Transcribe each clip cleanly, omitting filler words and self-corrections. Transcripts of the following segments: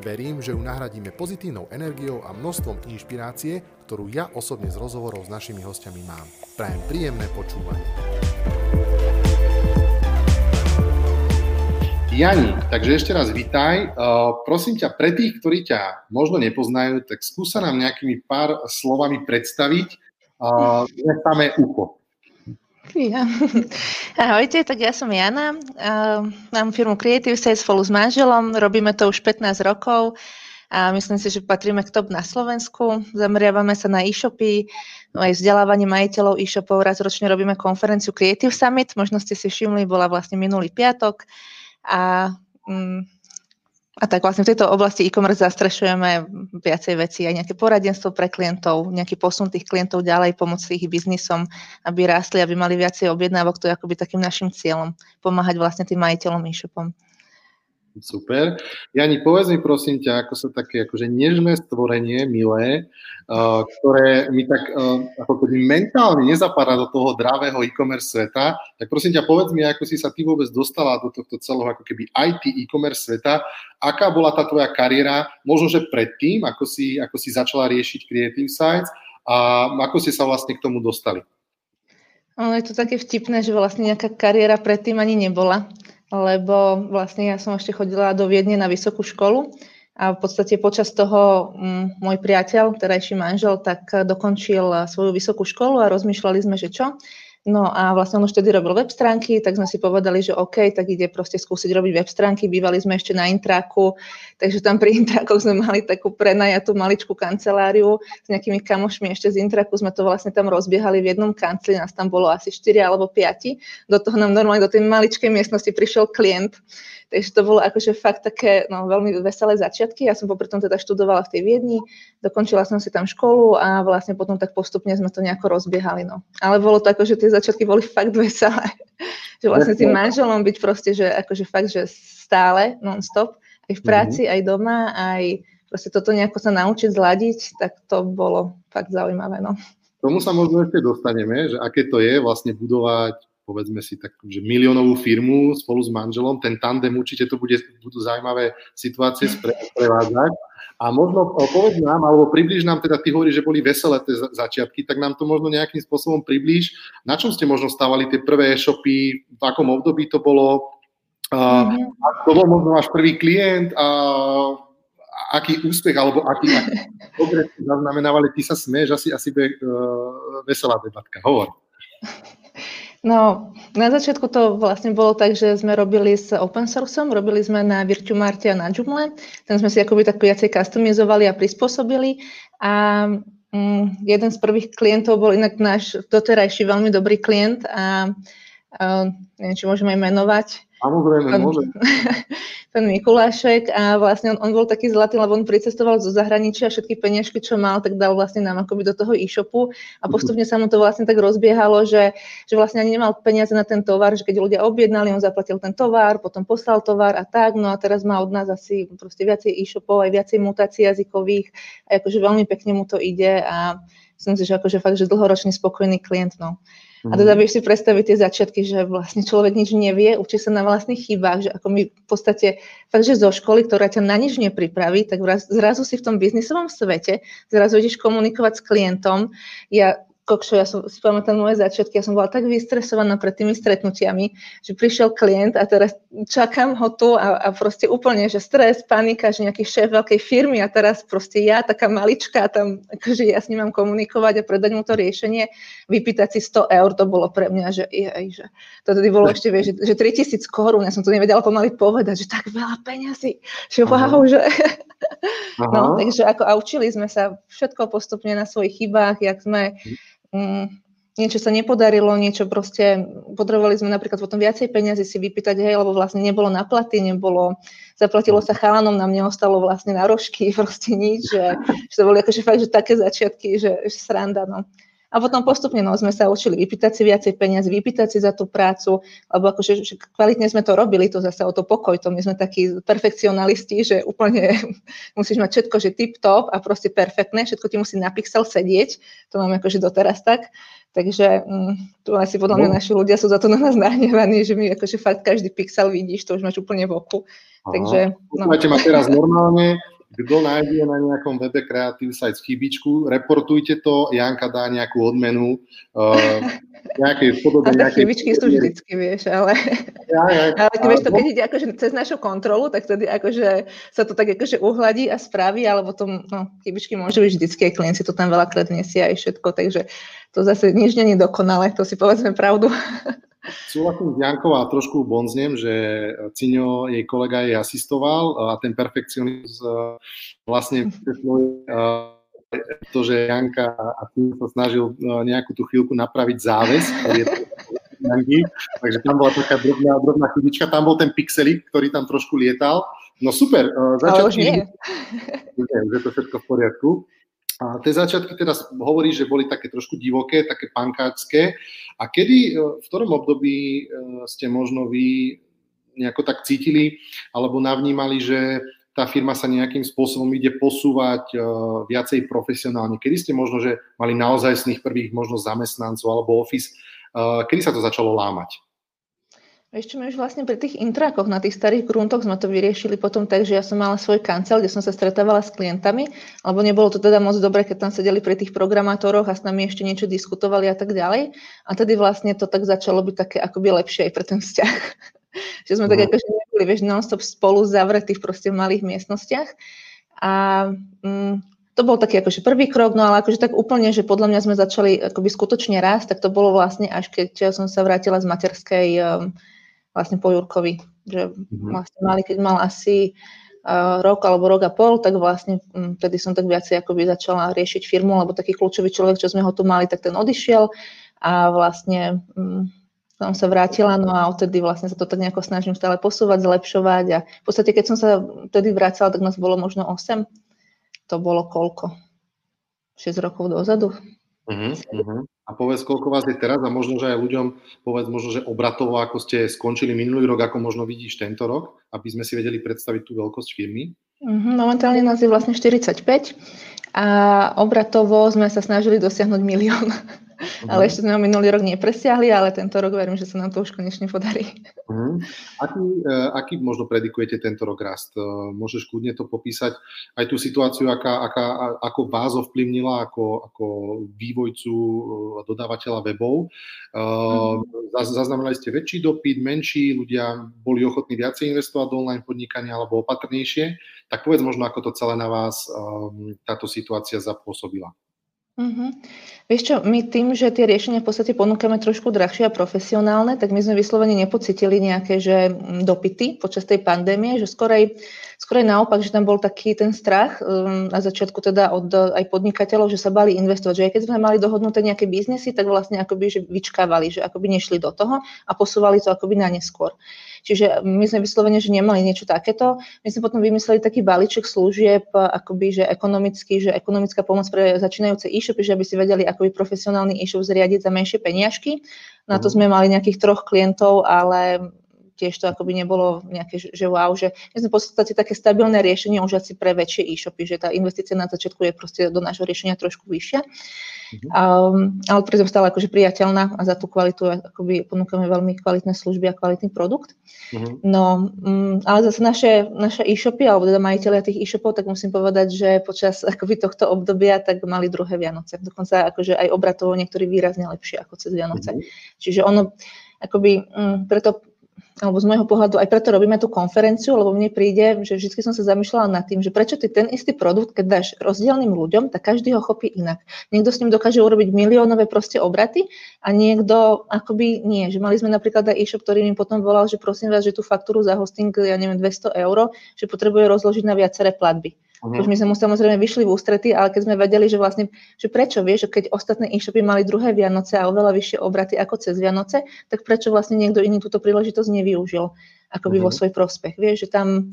Verím, že ju nahradíme pozitívnou energiou a množstvom inšpirácie, ktorú ja osobne z rozhovorov s našimi hostiami mám. Prajem príjemné počúvanie. Jani, takže ešte raz vítaj. Prosím ťa, pre tých, ktorí ťa možno nepoznajú, tak skúsa nám nejakými pár slovami predstaviť samé ucho. Ja. Ahojte, tak ja som Jana, mám firmu Creative Sales spolu s manželom, robíme to už 15 rokov a myslím si, že patríme k top na Slovensku, zameriavame sa na e-shopy, aj vzdelávanie majiteľov e-shopov, raz ročne robíme konferenciu Creative Summit, možno ste si všimli, bola vlastne minulý piatok a tak vlastne v tejto oblasti e-commerce zastrešujeme viacej vecí, aj nejaké poradenstvo pre klientov, nejaký posun tých klientov ďalej, pomoc ich biznisom, aby rástli, aby mali viacej objednávok, to je akoby takým našim cieľom, pomáhať vlastne tým majiteľom e-shopom. Super. Jani, povedz mi prosím ťa, ako sa také akože nežné stvorenie, milé, ktoré mi tak ako keby mentálne nezapadá do toho dravého e-commerce sveta, tak prosím ťa, povedz mi, ako si sa ty vôbec dostala do tohto celého ako keby IT e-commerce sveta, aká bola tá tvoja kariéra, možno, že predtým, ako si začala riešiť Creative Sites a ako si sa vlastne k tomu dostali? No, je to také vtipné, že vlastne nejaká kariéra predtým ani nebola. Lebo vlastne ja som ešte chodila do Viedne na vysokú školu a v podstate počas toho môj priateľ, terajší manžel, tak dokončil svoju vysokú školu a rozmýšľali sme, že čo. No a vlastne on už tedy robil web stránky, tak sme si povedali, že OK, tak ide proste skúsiť robiť web stránky. Bývali sme ešte na Intráku, takže tam pri Intrákoch sme mali takú prenajatú maličkú kanceláriu s nejakými kamošmi ešte z Intráku. Sme to vlastne tam rozbiehali v jednom kancli, nás tam bolo asi 4 alebo 5. Do toho nám normálne do tej maličkej miestnosti prišiel klient. Takže to bolo akože fakt také veľmi veselé začiatky. Ja som popri tom teda študovala v tej Viedni, dokončila som si tam školu a vlastne potom tak postupne sme to nejako rozbiehali. No. Ale bolo to akože, tie začiatky boli fakt veselé. Že vlastne tým manželom byť proste, že akože fakt, že stále, non-stop, aj v práci, aj doma, aj proste toto nejako sa naučiť zladiť, tak to bolo fakt zaujímavé. No. Tomu sa možno ešte dostaneme, že aké to je vlastne budovať povedzme si tak, že miliónovú firmu spolu s manželom, ten tandem určite to budú zaujímavé situácie sprevázať. A možno povedz nám, alebo priblíž nám, teda ty hovoríš, že boli veselé tie začiatky, tak nám to možno nejakým spôsobom priblíž. Na čom ste možno stávali tie prvé e-shopy, v akom období to bolo, to bol možno váš prvý klient, aký úspech, alebo aký dobre si zaznamenávali, ty sa smieš, asi veselá debatka, hovor. No, na začiatku to vlastne bolo tak, že sme robili s open sourceom, robili sme na VirtueMarte a na Joomle, ten sme si akoby tak viacej customizovali a prispôsobili a jeden z prvých klientov bol inak náš doterajší veľmi dobrý klient a neviem, či môžeme aj menovať. Samozrejme, môžem. Ten Mikulášek a vlastne on bol taký zlatý, lebo on pricestoval zo zahraničia a všetky peniažky, čo mal, tak dal vlastne nám akoby do toho e-shopu a postupne sa mu to vlastne tak rozbiehalo, že vlastne ani nemal peniaze na ten tovar, že keď ľudia objednali, on zaplatil ten tovar, potom poslal tovar a tak, no a teraz má od nás asi proste viacej e-shopov, aj viacej mutácií jazykových a akože veľmi pekne mu to ide a myslím si, že akože fakt, že dlhoročný spokojný klient, no. A teda vieš si predstaviť tie začiatky, že vlastne človek nič nevie, učí sa na vlastných chybách, že ako my v podstate, fakt, že zo školy, ktorá ťa na nič nepripraví, tak zrazu si v tom biznisovom svete, zrazu ideš komunikovať s klientom. Ja si pamätám moje začiatky, ja som bola tak vystresovaná pred tými stretnutiami, že prišiel klient a teraz čakám ho tu a proste úplne, že stres, panika, že nejaký šéf veľkej firmy a teraz proste ja, taká malička, tam akože ja s ním mám komunikovať a predať mu to riešenie, vypýtať si 100 €, to bolo pre mňa, že to tedy bolo ešte, vieš, že 3000 korún, ja som to nevedela pomaly povedať, že tak veľa peňazí, že wow, že... No, takže ako a učili sme sa všetko postupne na svojich chybách, jak sme niečo sa nepodarilo, niečo proste, potrebovali sme napríklad potom viacej peniazy si vypýtať, hej, lebo vlastne nebolo na platy, zaplatilo sa chalanom, nám neostalo vlastne na rožky, proste nič, že to boli akože fakt, že také začiatky, že sranda, no. A potom postupne sme sa učili vypýtať si viacej peniaz, vypýtať si za tú prácu, lebo akože kvalitne sme to robili, to zase o to pokoj, to my sme takí perfekcionalisti, že úplne musíš mať všetko, že tip-top a proste perfektné, všetko ti musí na pixel sedieť, to máme akože doteraz tak, takže tu asi podľa mňa naši ľudia sú za to na nás nahnevaní, že my akože fakt každý pixel vidíš, to už máš úplne v oku. Takže, no. Máte ma teraz normálne. Kto nájde na nejakom webe Creative Sites chybičku, reportujte to, Janka dá nejakú odmenu. Podobe, a chybičky sú vždycky, vieš, ale... Ale vieš to, keď ide akože cez našu kontrolu, tak tedy akože sa to tak akože uhladí a spraví, alebo to, no, chybičky môžu byť vždycky, aj klient si to tam veľakrát nesie aj všetko, takže to zase nič nie je dokonalé, to si povedzme pravdu. Súhlasím s Jankou a trošku bonznem, že Číňo, jej kolega, jej asistoval a ten perfekcionizmus vlastne to, že Janka a Číňo sa snažil nejakú tú chvíľku napraviť záves. Takže tam bola taká drobná chybička, tam bol ten pixelík, ktorý tam trošku lietal. No super, začiatky, že to všetko v poriadku. A tie začiatky teraz hovorí, že boli také trošku divoké, také pankáčské. A kedy, v ktorom období ste možno vy nejako tak cítili alebo navnímali, že tá firma sa nejakým spôsobom ide posúvať viacej profesionálne? Kedy ste možno, že mali naozaj z nich prvých možno zamestnancov alebo office? Kedy sa to začalo lámať? Ešte my už vlastne pri tých intrákoch na tých starých gruntoch sme to vyriešili potom tak, že ja som mala svoj kancel, kde som sa stretávala s klientami, alebo nebolo to teda moc dobre, keď tam sedeli pri tých programátoroch a s nami ešte niečo diskutovali a tak ďalej. A tedy vlastne to tak začalo byť také akoby lepšie aj pre ten vzťah. Že sme tak akože neboli, vieš, non-stop spolu zavretí proste v malých miestnostiach. A to bol taký akože prvý krok, no ale akože tak úplne, že podľa mňa sme začali akoby skutočne rásť, tak to bolo vlastne až keď som sa vrátila z materskej vlastne po Jurkovi, že vlastne mali, keď mal asi rok alebo rok a pol, tak vlastne vtedy som tak viacej akoby začala riešiť firmu, lebo taký kľúčový človek, čo sme ho tu mali, tak ten odišiel a vlastne som sa vrátila, no a odtedy vlastne sa to tak nejako snažím stále posúvať, zlepšovať a v podstate, keď som sa vtedy vracala, tak nás bolo možno 8, to bolo koľko? 6 rokov dozadu. A povedz, koľko vás je teraz a možno, že aj ľuďom povedz možno, že obratovo, ako ste skončili minulý rok, ako možno vidíš tento rok, aby sme si vedeli predstaviť tú veľkosť firmy. Momentálne nás je vlastne 45 a obratovo sme sa snažili dosiahnuť 1 000 000, ale ešte sme ho minulý rok nepresiahli, ale tento rok verím, že sa nám to už konečne podarí. Aký možno predikujete tento rok rast? Môžeš kľudne to popísať, aj tú situáciu, ako vás ovplyvnila, ako vývojcu a dodávateľa webov. Zaznamenali ste väčší dopyt, menší, ľudia boli ochotní viacej investovať do online podnikania alebo opatrnejšie. Tak povedz možno, ako to celé na vás táto situácia zapôsobila. Vieš čo, my tým, že tie riešenia v podstate ponúkame trošku drahšie a profesionálne, tak my sme vyslovene nepocítili nejaké že dopity počas tej pandémie, že skorej naopak, že tam bol taký ten strach na začiatku teda aj podnikateľov, že sa bali investovať, že aj keď sme mali dohodnuté nejaké biznesy, tak vlastne akoby že vyčkávali, že akoby nešli do toho a posúvali to akoby na neskôr. Čiže my sme vyslovene, že nemali niečo takéto. My sme potom vymysleli taký balíček služieb, akoby, že ekonomický, že ekonomická pomoc pre začínajúce e-shopy, že aby si vedeli akoby profesionálny e-shop zriadiť za menšie peniažky. Na to sme mali nejakých 3 klientov, ale tiež to akoby nebolo nejaké, že wow, že my sme v podstate také stabilné riešenie už asi pre väčšie e-shopy, že tá investícia na začiatku je proste do nášho riešenia trošku vyššia. Ale pritom stále akože priateľná a za tú kvalitu akoby ponúkame veľmi kvalitné služby a kvalitný produkt. Ale zase naše e-shopy, alebo teda majiteľia tých e-shopov, tak musím povedať, že počas akoby tohto obdobia tak mali druhé Vianoce. Dokonca akože aj obratovo niektorí výrazne lepšie ako cez Vianoce. Čiže ono akoby preto alebo z môjho pohľadu, aj preto robíme tú konferenciu, lebo mne príde, že vždy som sa zamýšľala nad tým, že prečo ty ten istý produkt, keď dáš rozdielnym ľuďom, tak každý ho chopí inak. Niekto s ním dokáže urobiť miliónové proste obraty a niekto akoby nie. Že mali sme napríklad aj e-shop, ktorý mi potom volal, že prosím vás, že tú faktúru za hosting, ja neviem, 200 €, že potrebuje rozložiť na viaceré platby. Už my sme mu samozrejme vyšli v ústrety, ale keď sme vedeli, že vlastne, že prečo vieš, že keď ostatné e-shopy mali druhé Vianoce a oveľa vyššie obraty ako cez Vianoce, tak prečo vlastne niekto iný túto príležitosť nevyužil akoby vo svoj prospech. Vieš, že tam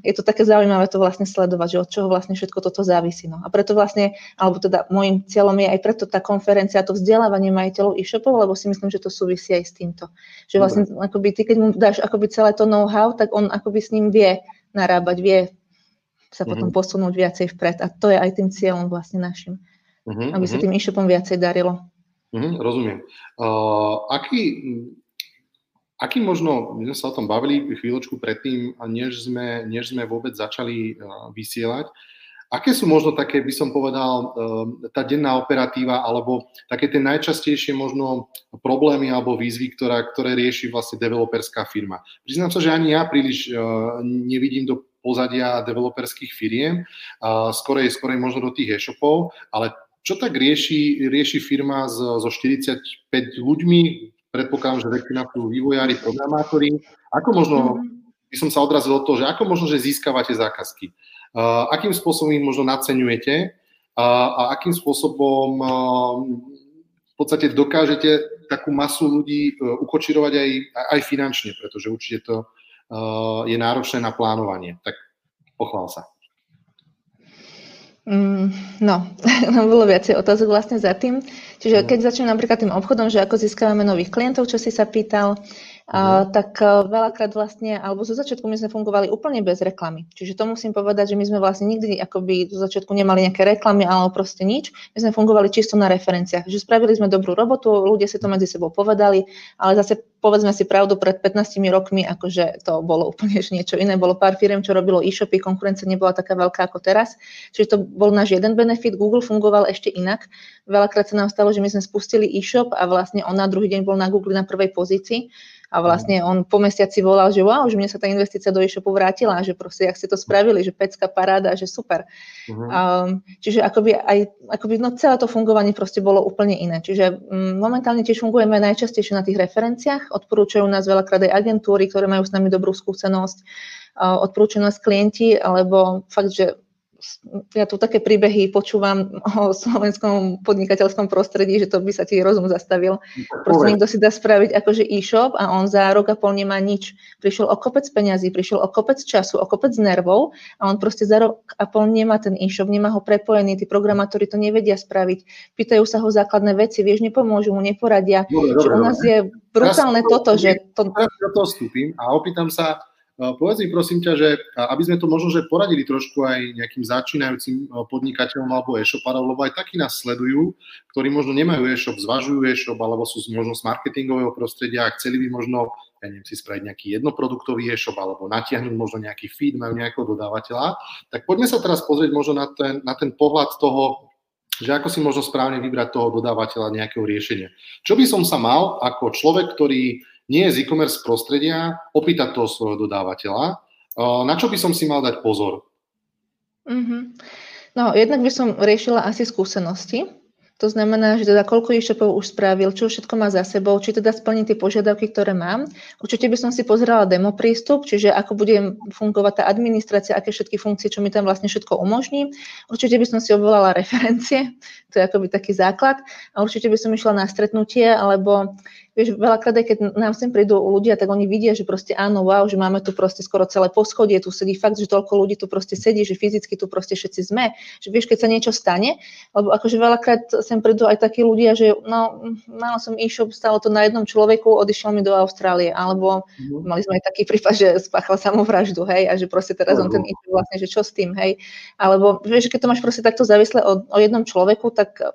Je to také zaujímavé to vlastne sledovať, že od čoho vlastne všetko toto závisí. No. A preto vlastne, alebo teda môjim cieľom je aj preto tá konferencia, to vzdelávanie majiteľov e-shopov, lebo si myslím, že to súvisí aj s týmto. Že vlastne, akoby ty, keď mu dáš akoby celé to know-how, tak on akoby s ním vie narábať, vie sa potom posunúť viacej vpred. A to je aj tým cieľom vlastne našim. Aby sa tým e-shopom viacej darilo. Rozumiem. Aký možno, my sme sa o tom bavili chvíľočku predtým, než sme vôbec začali vysielať, aké sú možno také, by som povedal, tá denná operatíva alebo také tie najčastejšie možno problémy alebo výzvy, ktoré rieši vlastne developerská firma. Priznám sa, že ani ja príliš nevidím do pozadia developerských firiem, skorej možno do tých e-shopov, ale čo tak rieši firma so 45 ľuďmi, predpokladám, že reklinátujú vývojári, programátori. Ako možno, by som sa odrazil od toho, že ako možno, že získavate zákazky? Akým spôsobom ich možno naceňujete a akým spôsobom v podstate dokážete takú masu ľudí ukočírovať aj finančne, pretože určite to je náročné na plánovanie. Tak pochvál sa. No, bolo viacej otázok vlastne za tým. Čiže keď začnem napríklad tým obchodom, že ako získavame nových klientov, čo si sa pýtal, tak veľakrát vlastne, alebo zo začiatku my sme fungovali úplne bez reklamy. Čiže to musím povedať, že my sme vlastne nikdy akoby zo začiatku nemali nejaké reklamy, alebo proste nič. My sme fungovali čisto na referenciách. Že spravili sme dobrú robotu, ľudia si to medzi sebou povedali, ale zase povedzme si pravdu, pred 15 rokmi akože to bolo úplne niečo iné. Bolo pár firiem, čo robilo e-shopy, konkurencia nebola taká veľká ako teraz. Čiže to bol náš jeden benefit. Google fungoval ešte inak. Veľakrát sa nám stalo, že my sme spustili e-shop a vlastne on na druhý deň bol na Google na prvej pozícii a vlastne on po mesiaci volal, že wow, že mne sa tá investícia do e-shopu vrátila, že proste, jak ste to spravili, že pecka, paráda, že super. Čiže akoby no celé to fungovanie proste bolo úplne iné. Čiže momentálne tiež fungujeme najčastejšie na tých referenciách, odporúčajú nás veľakrát aj agentúry, ktoré majú s nami dobrú skúsenosť, odporúčajú nás klienti, alebo fakt, že ja tu také príbehy počúvam o slovenskom podnikateľskom prostredí, že to by sa ti rozum zastavil. Proste niekto si dá spraviť akože e-shop a on za rok a pol nemá nič. Prišiel o kopec peňazí, prišiel o kopec času, o kopec nervov a on proste za rok a pol nemá ten e-shop, nemá ho prepojený, tí programátori to nevedia spraviť. Pýtajú sa ho základné veci, vieš, nepomôžu mu, neporadia. Dobre. U nás je brutálne toto, že... Ja to vstúpim a opýtam sa, povedz mi, prosím ťa, že aby sme to možno že poradili trošku aj nejakým začínajúcim podnikateľom alebo e-shoparov, lebo aj takí nás sledujú, ktorí možno nemajú e-shop, zvažujú e-shop, alebo sú možno z marketingového prostredia a chceli by možno, ja neviem, si spraviť nejaký jednoproduktový e-shop alebo natiahnuť možno nejaký feed, majú nejakého dodávateľa. Tak poďme sa teraz pozrieť možno na ten pohľad toho, že ako si možno správne vybrať toho dodávateľa nejakého riešenia. Čo by som sa mal ako človek, ktorý nie je z e-commerce prostredia, opýtať toho svojho dodávateľa, na čo by som si mal dať pozor? No, jednak by som riešila asi skúsenosti. To znamená, že teda koľko e-shopov už spravil, čo všetko má za sebou, či teda splní tie požiadavky, ktoré mám. Určite by som si pozerala demo prístup, čiže ako bude fungovať tá administrácia, aké všetky funkcie, čo mi tam vlastne všetko umožní. Určite by som si obvolala referencie, to je akoby taký základ. A určite by som išla na stretnutie, alebo vieš, veľakrát aj keď nám sem prídu ľudia, tak oni vidia, že proste áno, wow, že máme tu proste skoro celé poschodie, tu sedí fakt, že toľko ľudí tu proste sedí, že fyzicky tu proste všetci sme, že vieš, keď sa niečo stane, lebo akože veľakrát sem prídu aj takí ľudia, že no, mala som e-shop, stalo to na jednom človeku, odišiel mi do Austrálie, alebo mali sme aj taký prípad, že spáchal samovraždu, hej, a že proste teraz on ten e-shop vlastne, že čo s tým, hej, alebo vieš, keď to máš proste takto závislé o jednom človeku, tak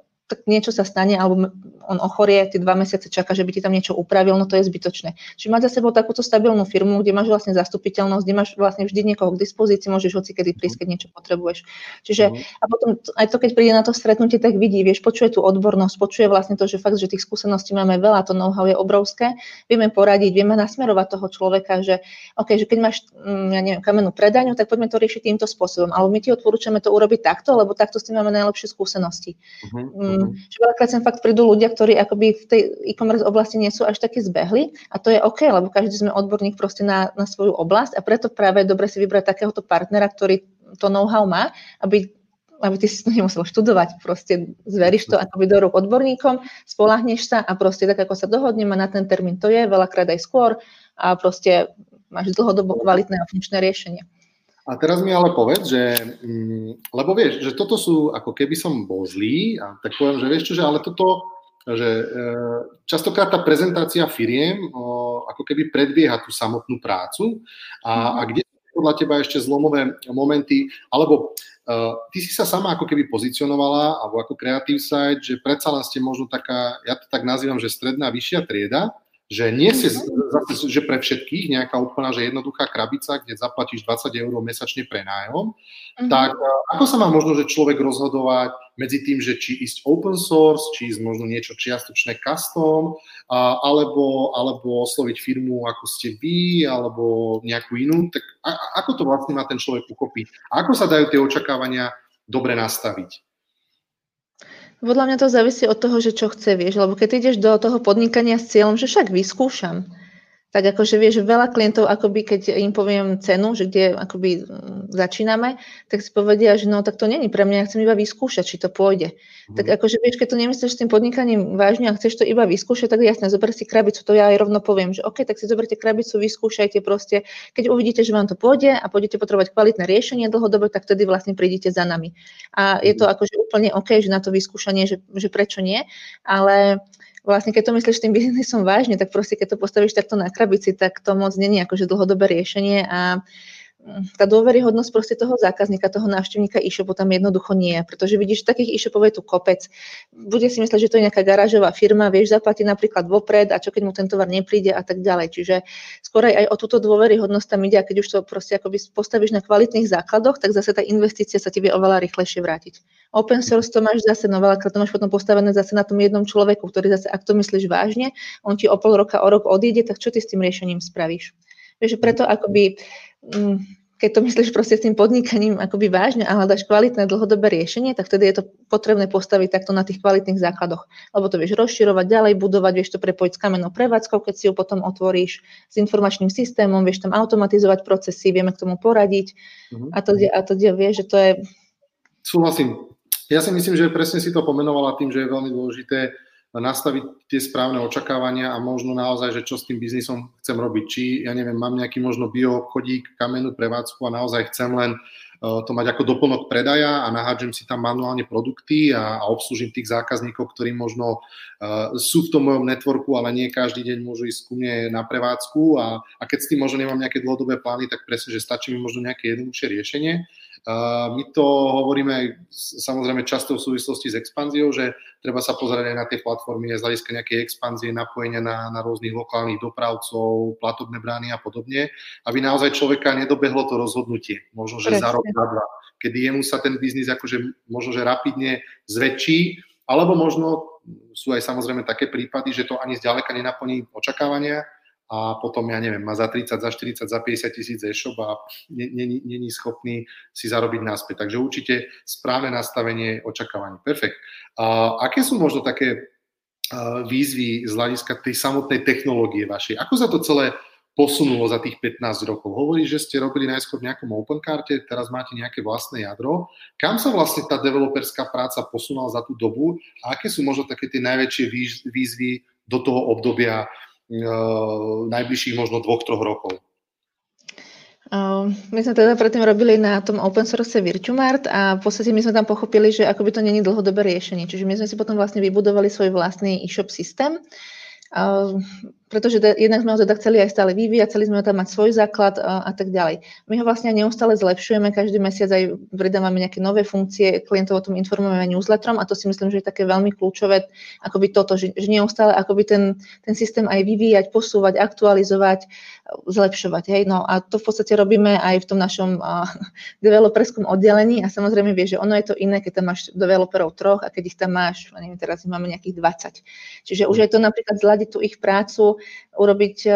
niečo sa stane, alebo on ochorie, ty 2 mesiace čaká, že by ti tam niečo upravil, no to je zbytočné. Čiže mať za sebou takúto stabilnú firmu, kde máš vlastne zastupiteľnosť, kde máš vlastne vždy niekoho k dispozícii, môžeš hocikedy prísť, keď niečo potrebuješ. Čiže a potom aj to, keď príde na to stretnutie, tak vidí, vieš, počuje tú odbornosť, počuje vlastne to, že fakt, že tých skúseností máme veľa, to know-how je obrovské, vieme poradiť, vieme nasmerovať toho človeka, že okej, že keď máš, ja neviem, kamennú predaňu, tak poďme to riešiť týmto spôsobom, alebo my ti odporúčame to urobiť takto, lebo takto s tým máme najlepšie skúsenosti. Že veľakrát sem fakt prídu ľudia, ktorí akoby v tej e-commerce oblasti nie sú až takí zbehli a to je OK, lebo každý sme odborník proste na svoju oblasť a preto práve je dobre si vybrať takéhoto partnera, ktorý to know-how má, aby ty si to nemusel študovať, proste zveríš to akoby do rúk odborníkom, spoľahneš sa a proste tak, ako sa dohodneme na ten termín, to je veľakrát aj skôr a proste máš dlhodobo kvalitné a funkčné riešenie. A A teraz mi ale povedz, že, lebo vieš, že toto sú, ako keby som bol zlý, a tak poviem, že vieš čo, že ale toto, že častokrát tá prezentácia firiem ako keby predbieha tú samotnú prácu a kde podľa teba ešte zlomové momenty, alebo ty si sa sama ako keby pozicionovala, alebo ako Creative Site, že predsa len ste možno taká, ja to tak nazývam, že stredná vyššia trieda, že nie si zase, že pre všetkých nejaká úplná, že jednoduchá krabica, kde zaplatíš 20 eur mesačne pre nájom, tak ako sa má možno, že človek rozhodovať medzi tým, že či ísť open source, či ísť možno niečo čiastočné custom, alebo osloviť firmu, ako ste vy, alebo nejakú inú, tak ako to vlastne má ten človek ukopiť? A ako sa dajú tie očakávania dobre nastaviť? Podľa mňa to závisí od toho, že čo chce, vieš, lebo keď ideš do toho podnikania s cieľom, že však vyskúšam, tak akože vieš, veľa klientov, akoby keď im poviem cenu, že kde akoby začíname, tak si povedia, že no tak to není pre mňa, ja chcem iba vyskúšať, či to pôjde. Tak akože vieš, keď to nemyslíš s tým podnikaním vážne a chceš to iba vyskúšať, tak jasne, zober si krabicu, to ja aj rovno poviem, že OK, tak si zoberte krabicu, vyskúšajte proste, keď uvidíte, že vám to pôjde a budete potrebovať kvalitné riešenie dlhodobé, tak vtedy vlastne prídete za nami. A je to akože úplne OK, že na to vyskúšanie, že prečo nie, ale vlastne keď to myslíš tým biznisom vážne, tak proste keď to postavíš takto na krabici, tak to moc nie je akože dlhodobé riešenie a tá dôveryhodnosť proste toho zákazníka, toho návštevníka e-shopu tam jednoducho nie, pretože vidíš, takých e-shopov je tu kopec. Bude si myslieť, že to je nejaká garážová firma, vieš, zaplatí napríklad vopred a čo keď mu ten tovar nepríde a tak ďalej. Čiže skôr aj o túto dôveryhodnosť tam ide a keď už to proste akoby postavíš na kvalitných základoch, tak zase tá investícia sa ti vie oveľa rýchlejšie vrátiť. Open source to máš zase, no veľakrát to máš potom postavené zase na tom jednom človeku, ktorý zase, ak to myslíš vážne, on ti o pol roka, o rok odíde, tak čo ty s tým riešením spravíš? Vieš, preto akoby keď to myslíš proste s tým podnikaním akoby vážne a hľadaš kvalitné dlhodobé riešenie, tak vtedy je to potrebné postaviť takto na tých kvalitných základoch. Lebo to vieš rozširovať, ďalej budovať, vieš to prepojiť s kamennou prevádzkou, keď si ju potom otvoríš s informačným systémom, vieš tam automatizovať procesy, vieme k tomu poradiť a to vieš, že to je... Súhlasím. Ja si myslím, že presne si to pomenovala tým, že je veľmi dôležité nastaviť tie správne očakávania a možno naozaj, že čo s tým biznisom chcem robiť. Či, ja neviem, mám nejaký možno bioobchodík, kamennú prevádzku a naozaj chcem len to mať ako doplnok predaja a nahádžem si tam manuálne produkty a obslužím tých zákazníkov, ktorí možno sú v tom mojom networku, ale nie každý deň môžu ísť ku mne na prevádzku a keď s tým možno nemám nejaké dlhodobé plány, tak presne, že stačí mi možno nejaké jednoduchšie riešenie. My to hovoríme aj samozrejme často v súvislosti s expanziou, že treba sa pozerať aj na tie platformy z hľadiska nejakej expanzie, napojenia na rôznych lokálnych dopravcov, platobné brány a podobne, aby naozaj človeka nedobehlo to rozhodnutie, možno že za rok, za dva, kedy jemu sa ten biznis akože možno že rapidne zväčší, alebo možno sú aj samozrejme také prípady, že to ani zďaleka nenaplní očakávania a potom, ja neviem, má za 30, za 40, za 50 tisíc e-shop a není schopný si zarobiť naspäť. Takže určite správne nastavenie očakávaní. Perfekt. Aké sú možno také výzvy z hľadiska tej samotnej technológie vašej? Ako sa to celé posunulo za tých 15 rokov? Hovoríš, že ste robili najskôr v nejakom openkarte, teraz máte nejaké vlastné jadro. Kam sa vlastne tá developerská práca posunula za tú dobu? A aké sú možno také tie najväčšie výzvy do toho obdobia najbližších možno 2-3 rokov? My sme teda predtým robili na tom open source VirtueMarte a v podstate my sme tam pochopili, že akoby to nie je dlhodobé riešenie. Čiže my sme si potom vlastne vybudovali svoj vlastný e-shop systém, pretože jednak sme ho teda chceli aj stále vyvíjať, chceli sme tam mať svoj základ a tak ďalej. My ho vlastne neustále zlepšujeme, každý mesiac aj pridávame nejaké nové funkcie, klientov o tom informujeme newsletterom a to si myslím, že je také veľmi kľúčové, akoby toto, že neustále akoby ten systém aj vyvíjať, posúvať, aktualizovať, zlepšovať. Hej? No a to v podstate robíme aj v tom našom developerskom oddelení a samozrejme vieš, že ono je to iné, keď tam máš developerov 3 a keď ich tam máš, neviem, teraz ich máme nejakých 20. Čiže už je to napríklad zladiť tú ich prácu, urobiť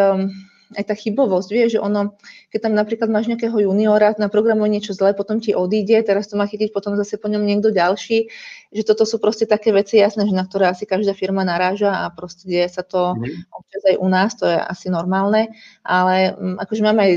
aj tá chybovosť, vieš, že ono, keď tam napríklad máš nejakého juniora, naprogramuje niečo zlé, potom ti odíde, teraz to má chytiť potom zase po ňom niekto ďalší. že toto sú proste také veci jasné, že na ktoré asi každá firma naráža a proste deje sa to občas aj u nás, to je asi normálne, ale akože máme aj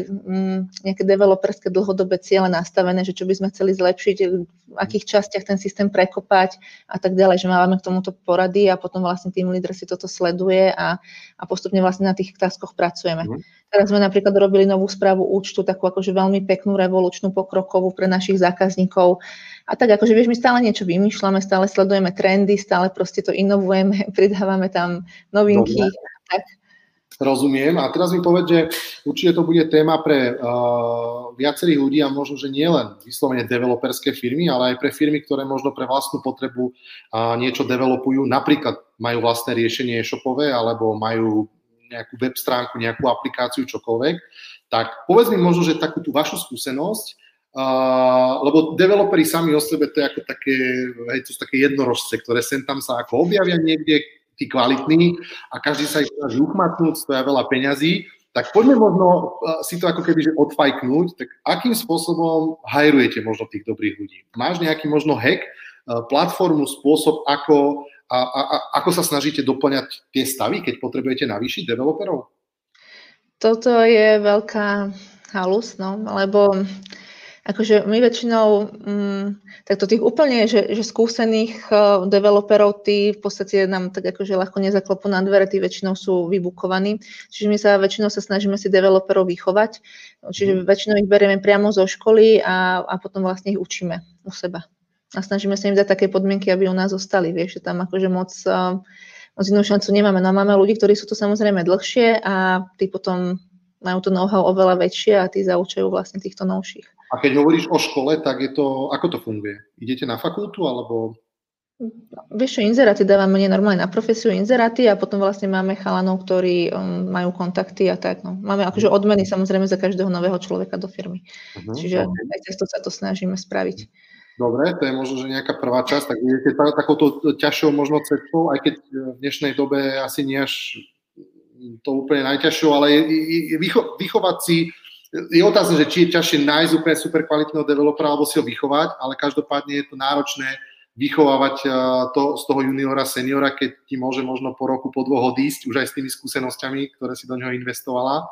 nejaké developerské dlhodobé ciele nastavené, že čo by sme chceli zlepšiť, v akých častiach ten systém prekopať a tak ďalej, že máme k tomuto porady a potom vlastne team leader si toto sleduje a postupne vlastne na tých taskoch pracujeme. Teraz sme napríklad robili novú správu účtu, takú akože veľmi peknú, revolučnú, pokrokovú pre našich zákazníkov. A tak akože, vieš, my stále niečo vymýšľame, stále sledujeme trendy, stále proste to inovujeme, pridávame tam novinky. Tak. Rozumiem. A teraz mi povedz, že určite to bude téma pre viacerých ľudí a možno, že nie len vyslovene developerské firmy, ale aj pre firmy, ktoré možno pre vlastnú potrebu niečo developujú. Napríklad majú vlastné riešenie e-shopové alebo majú nejakú web stránku, nejakú aplikáciu, čokoľvek. Tak povedz mi možno, že takú tú vašu skúsenosť, lebo developeri sami o sebe to je ako také, hej, to sú také jednorožce, ktoré sem tam sa ako objavia niekde, tí kvalitní a každý sa ich snaží uchmatnúť, stoja veľa peňazí, tak poďme možno si to ako keby že odfajknúť, tak akým spôsobom hajrujete možno tých dobrých ľudí? Máš nejaký možno hack, platformu, spôsob, ako sa snažíte doplňať tie stavy, keď potrebujete navýšiť developerov? Toto je veľká halus, no, lebo akože my väčšinou, takto tých úplne, že skúsených developerov, tí v podstate nám tak akože ľahko nezaklopú na dvere, tí väčšinou sú vybukovaní. Čiže my sa väčšinou snažíme si developerov vychovať. Čiže väčšinou ich berieme priamo zo školy a potom vlastne ich učíme u seba. A snažíme sa im dať také podmienky, aby u nás zostali. Vieš, že tam akože moc inú šancu nemáme. No máme ľudí, ktorí sú tu samozrejme dlhšie a tí potom majú to know-how oveľa väčšie a tí zaučajú vlastne týchto novších. A keď hovoríš o škole, tak je to, ako to funguje? Idete na fakultu, alebo? Vieš čo, inzeráty dávame normálne na profesiu, inzeráty a potom vlastne máme chalanov, ktorí majú kontakty a tak. No. Máme akože odmeny samozrejme za každého nového človeka do firmy. Čiže aj cesto sa to snažíme spraviť. Dobre, to je možno, že nejaká prvá časť, tak idete takouto ťažšou možno cestou, aj keď v dnešnej dobe asi nie až to úplne najťažšou, ale vychovať si. Je otázne, že či je ťažšie nájsť úplne super kvalitného developera, alebo si ho vychovať, ale každopádne je to náročné vychovávať to z toho juniora, seniora, keď ti môže možno po roku, po dvoch odísť, už aj s tými skúsenosťami, ktoré si do neho investovala.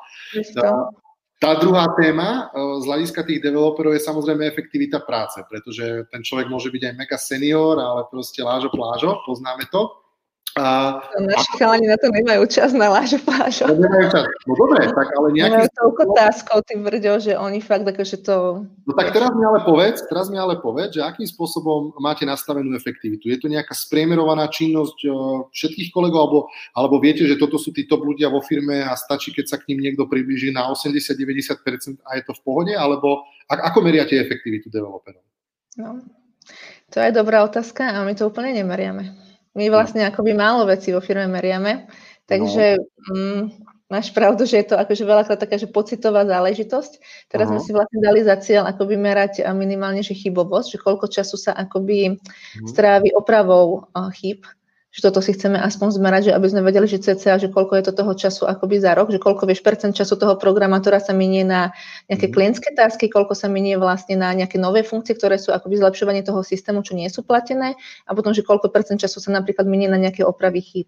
Tá druhá téma z hľadiska tých developerov je samozrejme efektivita práce, pretože ten človek môže byť aj mega senior, ale proste lážo, poznáme to. Naši chalani na to nemajú čas na lážo. Nemajú čas. No dobre, tak ale nejaký... Nemajú toľko táskov, ty brďo, že oni fakt akože to... No tak teraz mi ale povedz, že akým spôsobom máte nastavenú efektivitu. Je to nejaká spriemerovaná činnosť všetkých kolegov, alebo viete, že toto sú tí top ľudia vo firme a stačí, keď sa k ním niekto priblíži na 80-90% a je to v pohode, alebo ako meriate efektivitu developerov? No, to je dobrá otázka a my to úplne nemeriame. My vlastne akoby málo vecí vo firme meriame, takže máš pravdu, že je to akože veľakrát taká, že pocitová záležitosť. Teraz sme si vlastne dali za cieľ akoby merať minimálne, že chybovosť, že koľko času sa akoby strávi opravou chýb, že toto si chceme aspoň zmerať, že aby sme vedeli, že cca, že koľko je to toho času akoby za rok, že koľko, vieš, percent času toho programátora sa minie na nejaké klientské tásky, koľko sa minie vlastne na nejaké nové funkcie, ktoré sú akoby zlepšovanie toho systému, čo nie sú platené, a potom, že koľko percent času sa napríklad minie na nejaké opravy chýb.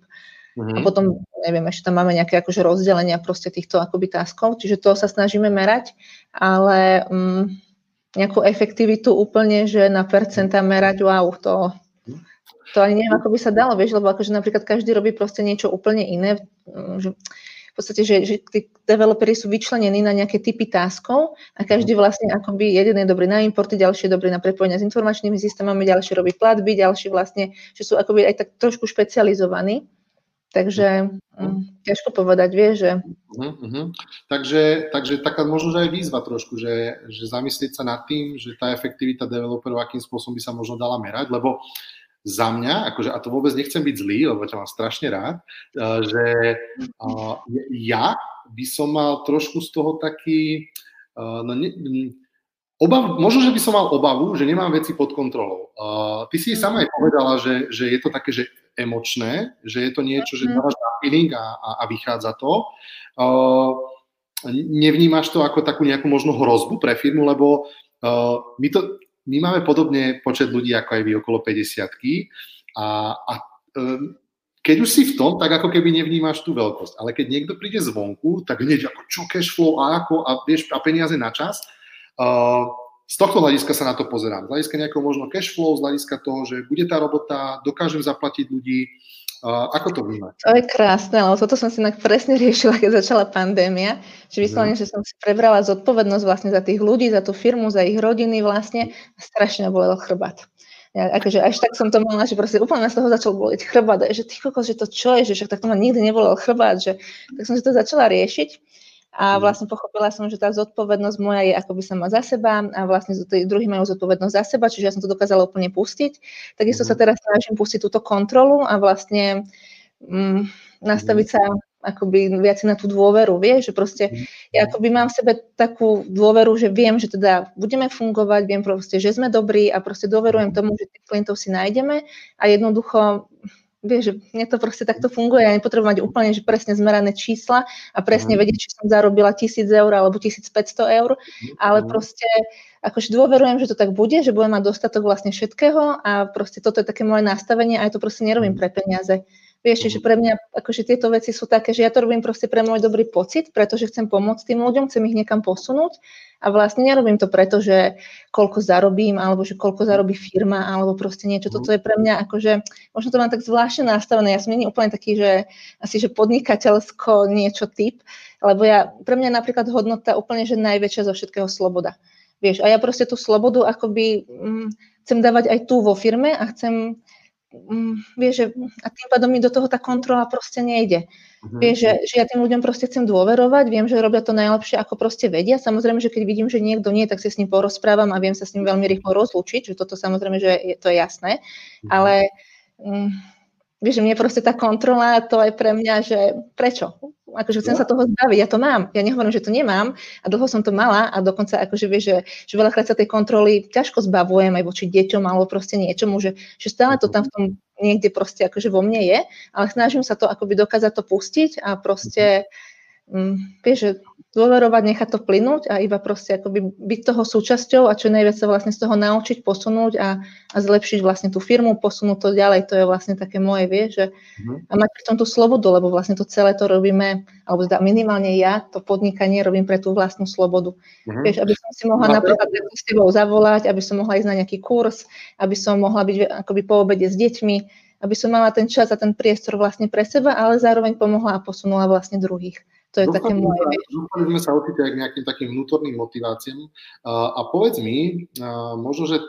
A potom, neviem, ešte tam máme nejaké akože rozdelenia proste týchto akoby táskov, čiže to sa snažíme merať, ale nejakú efektivitu úplne, že na percenta merať, wow, to ani neviem, ako by sa dalo, vieš, lebo akože napríklad každý robí proste niečo úplne iné. V podstate, že tí developeri sú vyčlenení na nejaké typy táskov a každý vlastne akoby jeden je dobrý na importy, ďalší je dobrý na prepojenia s informačnými systémami, ďalší robí platby, ďalší vlastne, že sú akoby aj tak trošku špecializovaní. Takže ťažko povedať, vieš, že... Takže taká možno aj výzva trošku, že zamyslieť sa nad tým, že tá efektivita developerov, akým spôsobom by sa možno dala merať, lebo za mňa, akože, a to vôbec nechcem byť zlý, lebo ťa mám strašne rád, že ja by som mal trošku z toho taký, možno, že by som mal obavu, že nemám veci pod kontrolou. Ty si sama aj povedala, že je to také, že emočné, že je to niečo, že dávaš na feeling a vychádza to. Nevnímaš to ako takú nejakú možno hrozbu pre firmu, lebo my to... my máme podobne počet ľudí ako aj vy, okolo 50-ky a keď už si v tom, tak ako keby nevnímaš tú veľkosť, ale keď niekto príde zvonku, tak hneď ako čo cash flow a peniaze na čas. Z tohto hľadiska sa na to pozerám. Z hľadiska nejakého možno cash flow, z hľadiska toho, že bude tá robota, dokážem zaplatiť ľudí. Ako to vnímať? To je krásne, ale toto som si presne riešila, keď začala pandémia. Čiže vyslovene, že som si prebrala zodpovednosť vlastne za tých ľudí, za tú firmu, za ich rodiny vlastne. Strašne bolel chrbát. Ja, akože až tak som to mala, že proste úplne z toho začal boliť chrbát. Že ty kokos, že to čo je, že však tak to ma nikdy nebolel chrbát. Že, tak som si to začala riešiť a vlastne pochopila som, že tá zodpovednosť moja je akoby sama za seba a vlastne tí druhí majú zodpovednosť za seba, čiže ja som to dokázala úplne pustiť. Takisto sa teraz snažím pustiť túto kontrolu a vlastne nastaviť sa akoby viac na tú dôveru, vieš, že proste ja akoby mám v sebe takú dôveru, že viem, že teda budeme fungovať, viem proste, že sme dobrí a proste dôverujem tomu, že tých klientov si nájdeme a jednoducho, vieš, že mne to proste takto funguje, ja nepotrebujem mať úplne, že presne zmerané čísla a presne vedieť, či som zarobila 1,000 eur alebo 1,500 eur, ale proste akože dôverujem, že to tak bude, že budem mať dostatok vlastne všetkého a proste toto je také moje nastavenie a ja to proste nerobím pre peniaze. Vieš, že pre mňa akože tieto veci sú také, že ja to robím proste pre môj dobrý pocit, pretože chcem pomôcť tým ľuďom, chcem ich niekam posunúť a vlastne nerobím to preto, že koľko zarobím, alebo že koľko zarobí firma, alebo proste niečo. Toto je pre mňa akože, možno to mám tak zvláštne nastavené, ja som nie úplne taký, že asi, že podnikateľsko niečo typ, lebo ja, pre mňa napríklad hodnota úplne, že najväčšia zo všetkého sloboda. Vieš, a ja proste tú slobodu akoby chcem dávať aj tu vo firme a chcem vieš, že a tým pádom mi do toho tá kontrola proste nejde. Vieš, že ja tým ľuďom proste chcem dôverovať, viem, že robia to najlepšie, ako proste vedia. Samozrejme, že keď vidím, že niekto nie, tak si s ním porozprávam a viem sa s ním veľmi rýchlo rozlúčiť, že toto samozrejme, že je, to je jasné. Ale vieš, že mne proste tá kontrola, to je pre mňa, že prečo? Akože chcem sa toho zbaviť, ja to mám. Ja nehovorím, že to nemám a dlho som to mala a dokonca akože vieš, že veľakrát sa tej kontroly ťažko zbavujem aj voči deťom alebo proste niečomu, že stále to tam v tom niekde proste akože vo mne je, ale snažím sa to akoby dokázať to pustiť a proste vieš, že dôverovať, nechať to plynúť a iba proste akoby byť toho súčasťou a čo najviac sa vlastne z toho naučiť, posunúť a zlepšiť vlastne tú firmu, posunúť to ďalej, to je vlastne také moje, vieš, že a mať pri tom tú slobodu, lebo vlastne to celé to robíme, alebo minimálne ja to podnikanie robím pre tú vlastnú slobodu. Vieš, aby som si mohla napríklad s tebou zavolať, aby som mohla ísť na nejaký kurz, aby som mohla byť akoby po obede s deťmi, aby som mala ten čas a ten priestor vlastne pre seba, ale zároveň pomohla a posunula vlastne druhých. To je také moje. Dúfam, sa ocitli aj k nejakým takým vnútorným motiváciám. A povedz mi, možno, že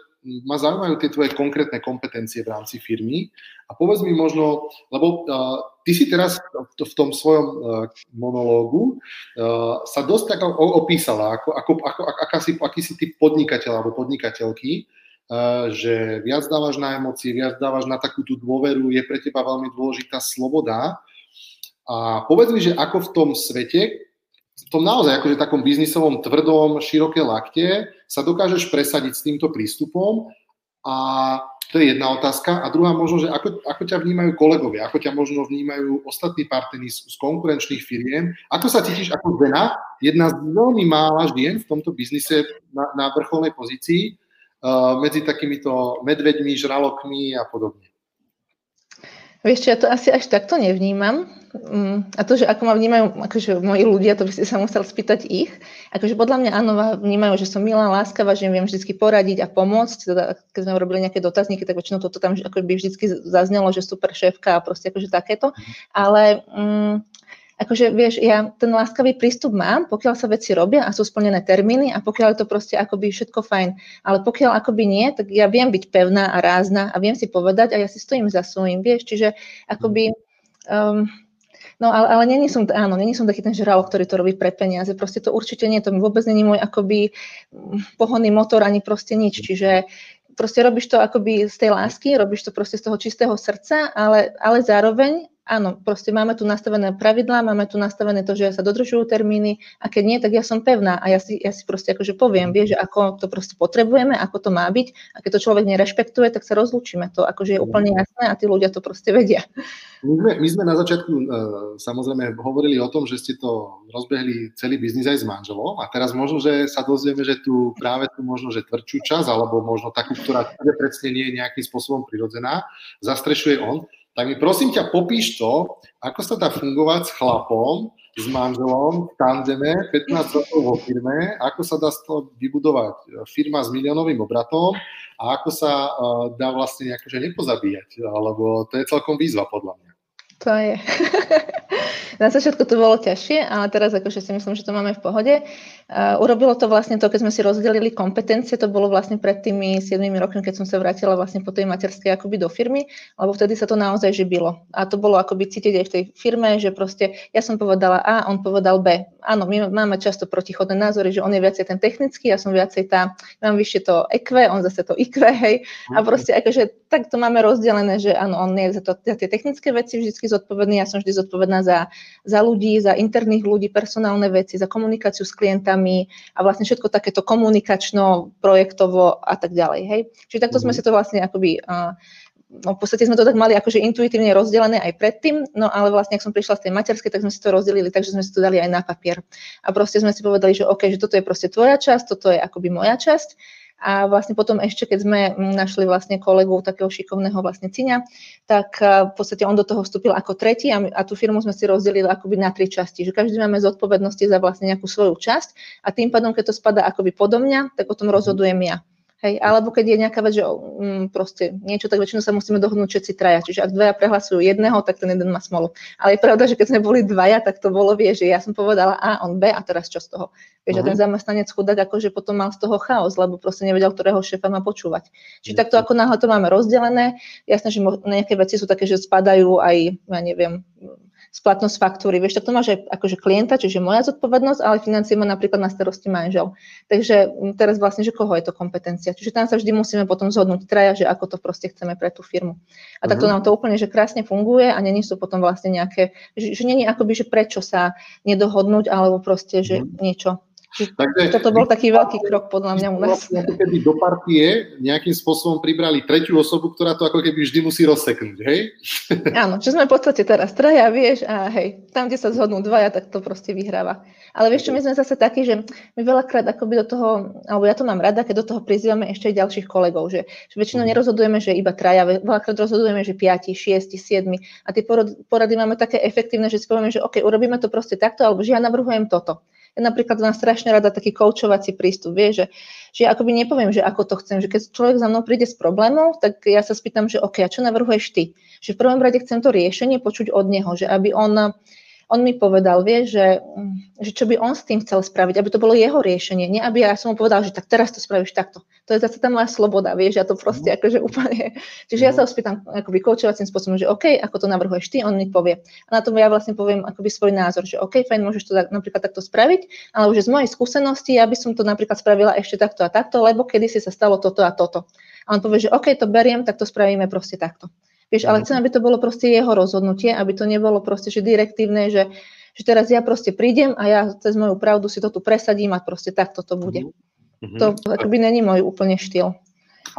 ma zaujímajú tie tvoje konkrétne kompetencie v rámci firmy a povedz mi možno, lebo ty si teraz v tom svojom monológu sa dosť tak opísala, aký si typ podnikateľa alebo podnikateľky, že viac dávaš na emócie, viac dávaš na takú tú dôveru, je pre teba veľmi dôležitá sloboda. A povedz mi, že ako v tom svete, v tom naozaj akože takom biznisovom tvrdom, široké lakte, sa dokážeš presadiť s týmto prístupom a to je jedna otázka. A druhá možno, že ako ťa vnímajú kolegovia, ako ťa možno vnímajú ostatní partnery z konkurenčných firiem. Ako sa cítiš ako žena, jedna z veľmi mála žien v tomto biznise na vrcholnej pozícii medzi takýmito medveďmi, žralokmi a podobne? Vieš čo, ja to asi až takto nevnímam. A to, že ako ma vnímajú akože moji ľudia, to by si sa musel spýtať ich. Akože podľa mňa áno, vnímajú, že som milá, láskavá, že im viem vždy poradiť a pomôcť. Teda, keď sme robili nejaké dotazníky, tak väčšinou toto tam ako by vždy zaznelo, že super šéfka a proste akože takéto. Ale akože vieš, ja ten láskavý prístup mám, pokiaľ sa veci robia a sú splnené termíny a pokiaľ je to proste akoby všetko fajn. Ale pokiaľ akoby nie, tak ja viem byť pevná a rázna a viem si povedať a ja si stojím za svojím, vieš. Čiže akoby... No, ale není som taký ten žralok, ktorý to robí pre peniaze. Proste to určite nie, to vôbec není môj akoby pohonný motor ani proste nič. Čiže proste robíš to akoby z tej lásky, robíš to proste z toho čistého srdca, ale zároveň áno, proste máme tu nastavené pravidlá, máme tu nastavené to, že ja sa dodržujú termíny a keď nie, tak ja som pevná a ja si proste akože poviem, vieš, že ako to proste potrebujeme, ako to má byť a keď to človek nerešpektuje, tak sa rozlúčime. To akože je úplne jasné a tí ľudia to proste vedia. My sme na začiatku samozrejme hovorili o tom, že ste to rozbehli celý biznis aj s manželom a teraz možno, že sa dozvieme, že tu práve tu možno, že tvrdšiu časť alebo možno takú, ktorá presne nie je nejakým spôsobom prirodzená, zastrešuje on. Tak mi prosím ťa, popíš to, ako sa dá fungovať s chlapom, s manželom v tandeme, 15 rokov vo firme, ako sa dá z toho vybudovať firma s miliónovým obratom a ako sa dá vlastne akože nepozabíjať, lebo to je celkom výzva podľa mňa. To je. Na začiatku to bolo ťažšie, ale teraz akože si myslím, že to máme v pohode. Urobilo to vlastne to, keď sme si rozdelili kompetencie, to bolo vlastne pred tými 7 rokmi, keď som sa vrátila vlastne po tej materskej akoby do firmy, lebo vtedy sa to naozaj živilo. A to bolo akoby cítiť aj v tej firme, že proste ja som povedala A, on povedal B. Áno, my máme často protichodné názory, že on je viacej ten technický, ja som viacej tá, mám vyššie to EQ, on zase to IQ, hej. A proste akože tak to máme rozdelené, že áno, on je za tie technické veci vždycky zodpovedný, ja som vždy zodpovedná za ľudí, za interných ľudí, personálne veci, za komunikáciu s klientami a vlastne všetko takéto komunikačno, projektovo a tak ďalej, hej. Čiže takto sme si to vlastne akoby, v podstate sme to tak mali akože intuitívne rozdelené aj predtým, no ale vlastne, ak som prišla z tej materskej, tak sme si to rozdelili, takže sme si to dali aj na papier. A proste sme si povedali, že OK, že toto je proste tvoja časť, toto je akoby moja časť. A vlastne potom ešte, keď sme našli vlastne kolegu takého šikovného vlastne Číňa, tak v podstate on do toho vstúpil ako tretí a tú firmu sme si rozdelili akoby na 3 časti, že každý máme zodpovednosti za vlastne nejakú svoju časť a tým pádom, keď to spadá akoby podo mňa, tak o tom rozhodujem ja. Hej, alebo keď je nejaká vec, že proste niečo, tak väčšinou sa musíme dohodnúť všetci 3, čiže ak 2 prehlasujú jedného, tak ten jeden má smolu. Ale je pravda, že keď sme boli 2, tak to bolo, vie, že ja som povedala A, on B a teraz čo z toho. Vieš, a ten zamestnanec chudák akože potom mal z toho chaos, lebo proste nevedel, ktorého šéfa má počúvať. Čiže takto ako náhle to máme rozdelené, jasné, že nejaké veci sú také, že spadajú aj, ja neviem, splatnosť faktúry. Vieš, tak to máš aj akože klienta, čiže moja zodpovednosť, ale financie má napríklad na starosti manžel. Takže teraz vlastne, že koho je to kompetencia. Čiže tam sa vždy musíme potom zhodnúť 3, že ako to proste chceme pre tú firmu. A takto nám to úplne, že krásne funguje a není sú potom vlastne nejaké, že není akoby, že prečo sa nedohodnúť, alebo proste, že niečo. Takže toto bol taký veľký krok podľa mňa u nás. Keby do partie nejakým spôsobom pribrali 3. osobu, ktorá to ako keby vždy musí rozseknúť, hej? Áno, čo sme v podstate teraz 3, vieš, a hej, tam, kde sa zhodnú 2, tak to proste vyhráva. Ale vieš čo, my sme zase takí, že my veľakrát akoby do toho, alebo ja to mám rada, keď do toho prizývame ešte aj ďalších kolegov, že väčšinou nerozhodujeme, že iba 3, veľakrát rozhodujeme, že 5, 6, 7 a tie porady máme také efektívne, že si povieme, že OK, urobíme to proste takto, alebo že ja navrhujem toto. Ja napríklad mám strašne rada taký koučovací prístup, vie, že ja akoby nepoviem, že ako to chcem, že keď človek za mnou príde s problémom, tak ja sa spýtam, že OK, a čo navrhuješ ty? Že v prvom rade chcem to riešenie počuť od neho, že aby on mi povedal, vie, že čo by on s tým chcel spraviť, aby to bolo jeho riešenie, nie aby ja som mu povedal, že tak teraz to spravíš takto. To je zase tá moja sloboda, vieš, ja to proste akože úplne. Čiže ja sa ho spýtam akoby koučovacím spôsobom, že OK, ako to navrhuješ ty, on mi povie. A na tom ja vlastne poviem akoby svoj názor, že OK, fajn, môžeš to napríklad takto spraviť, ale už z mojej skúsenosti ja by som to napríklad spravila ešte takto a takto, lebo kedysi sa stalo toto a toto. A on povie, že OK, to beriem, tak to spravíme proste takto. Vieš, ale chcem, aby to bolo proste jeho rozhodnutie, aby to nebolo proste, že direktívne, že teraz ja proste prídem a ja cez moju pravdu si to tu presadím a proste takto to bude. To akoby není môj úplne štýl.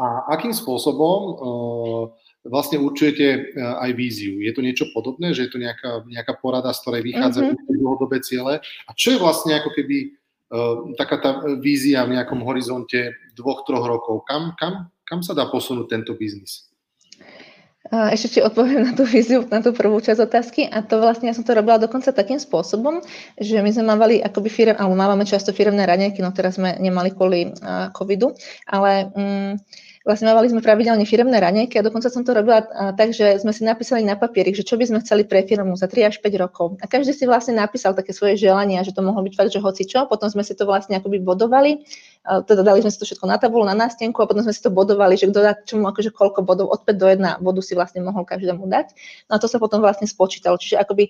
A akým spôsobom vlastne určujete aj víziu? Je to niečo podobné, že je to nejaká porada, z ktorej vychádza dlhodobé ciele? A čo je vlastne ako keby taká tá vízia v nejakom horizonte 2-3 rokov? Kam sa dá posunúť tento biznis? Ešte ti odpoviem na tú víziu, na tú prvú časť otázky a to vlastne ja som to robila dokonca takým spôsobom, že my sme mávali akoby firem, alebo máme často firemné raňajky, no teraz sme nemali kvôli covidu, ale vlastne mávali sme pravidelne firemné raňajky a dokonca som to robila tak, že sme si napísali na papierik, že čo by sme chceli pre firmu za 3 až 5 rokov a každý si vlastne napísal také svoje želania, že to mohlo byť fakt, že hocičo, potom sme si to vlastne akoby bodovali, teda dali sme si to všetko na tabulu, na nástenku a potom sme si to bodovali, že kto dá čomu akože koľko bodov, od 5 do 1 bodu si vlastne mohol každému dať. No a to sa potom vlastne spočítalo. Čiže akoby,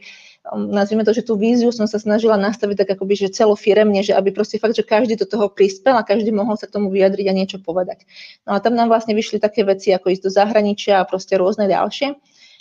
nazvime to, že tú víziu som sa snažila nastaviť tak akoby, že celofiremne, že aby proste fakt, že každý do toho prispel a každý mohol sa k tomu vyjadriť a niečo povedať. No a tam nám vlastne vyšli také veci, ako ísť do zahraničia a proste rôzne ďalšie.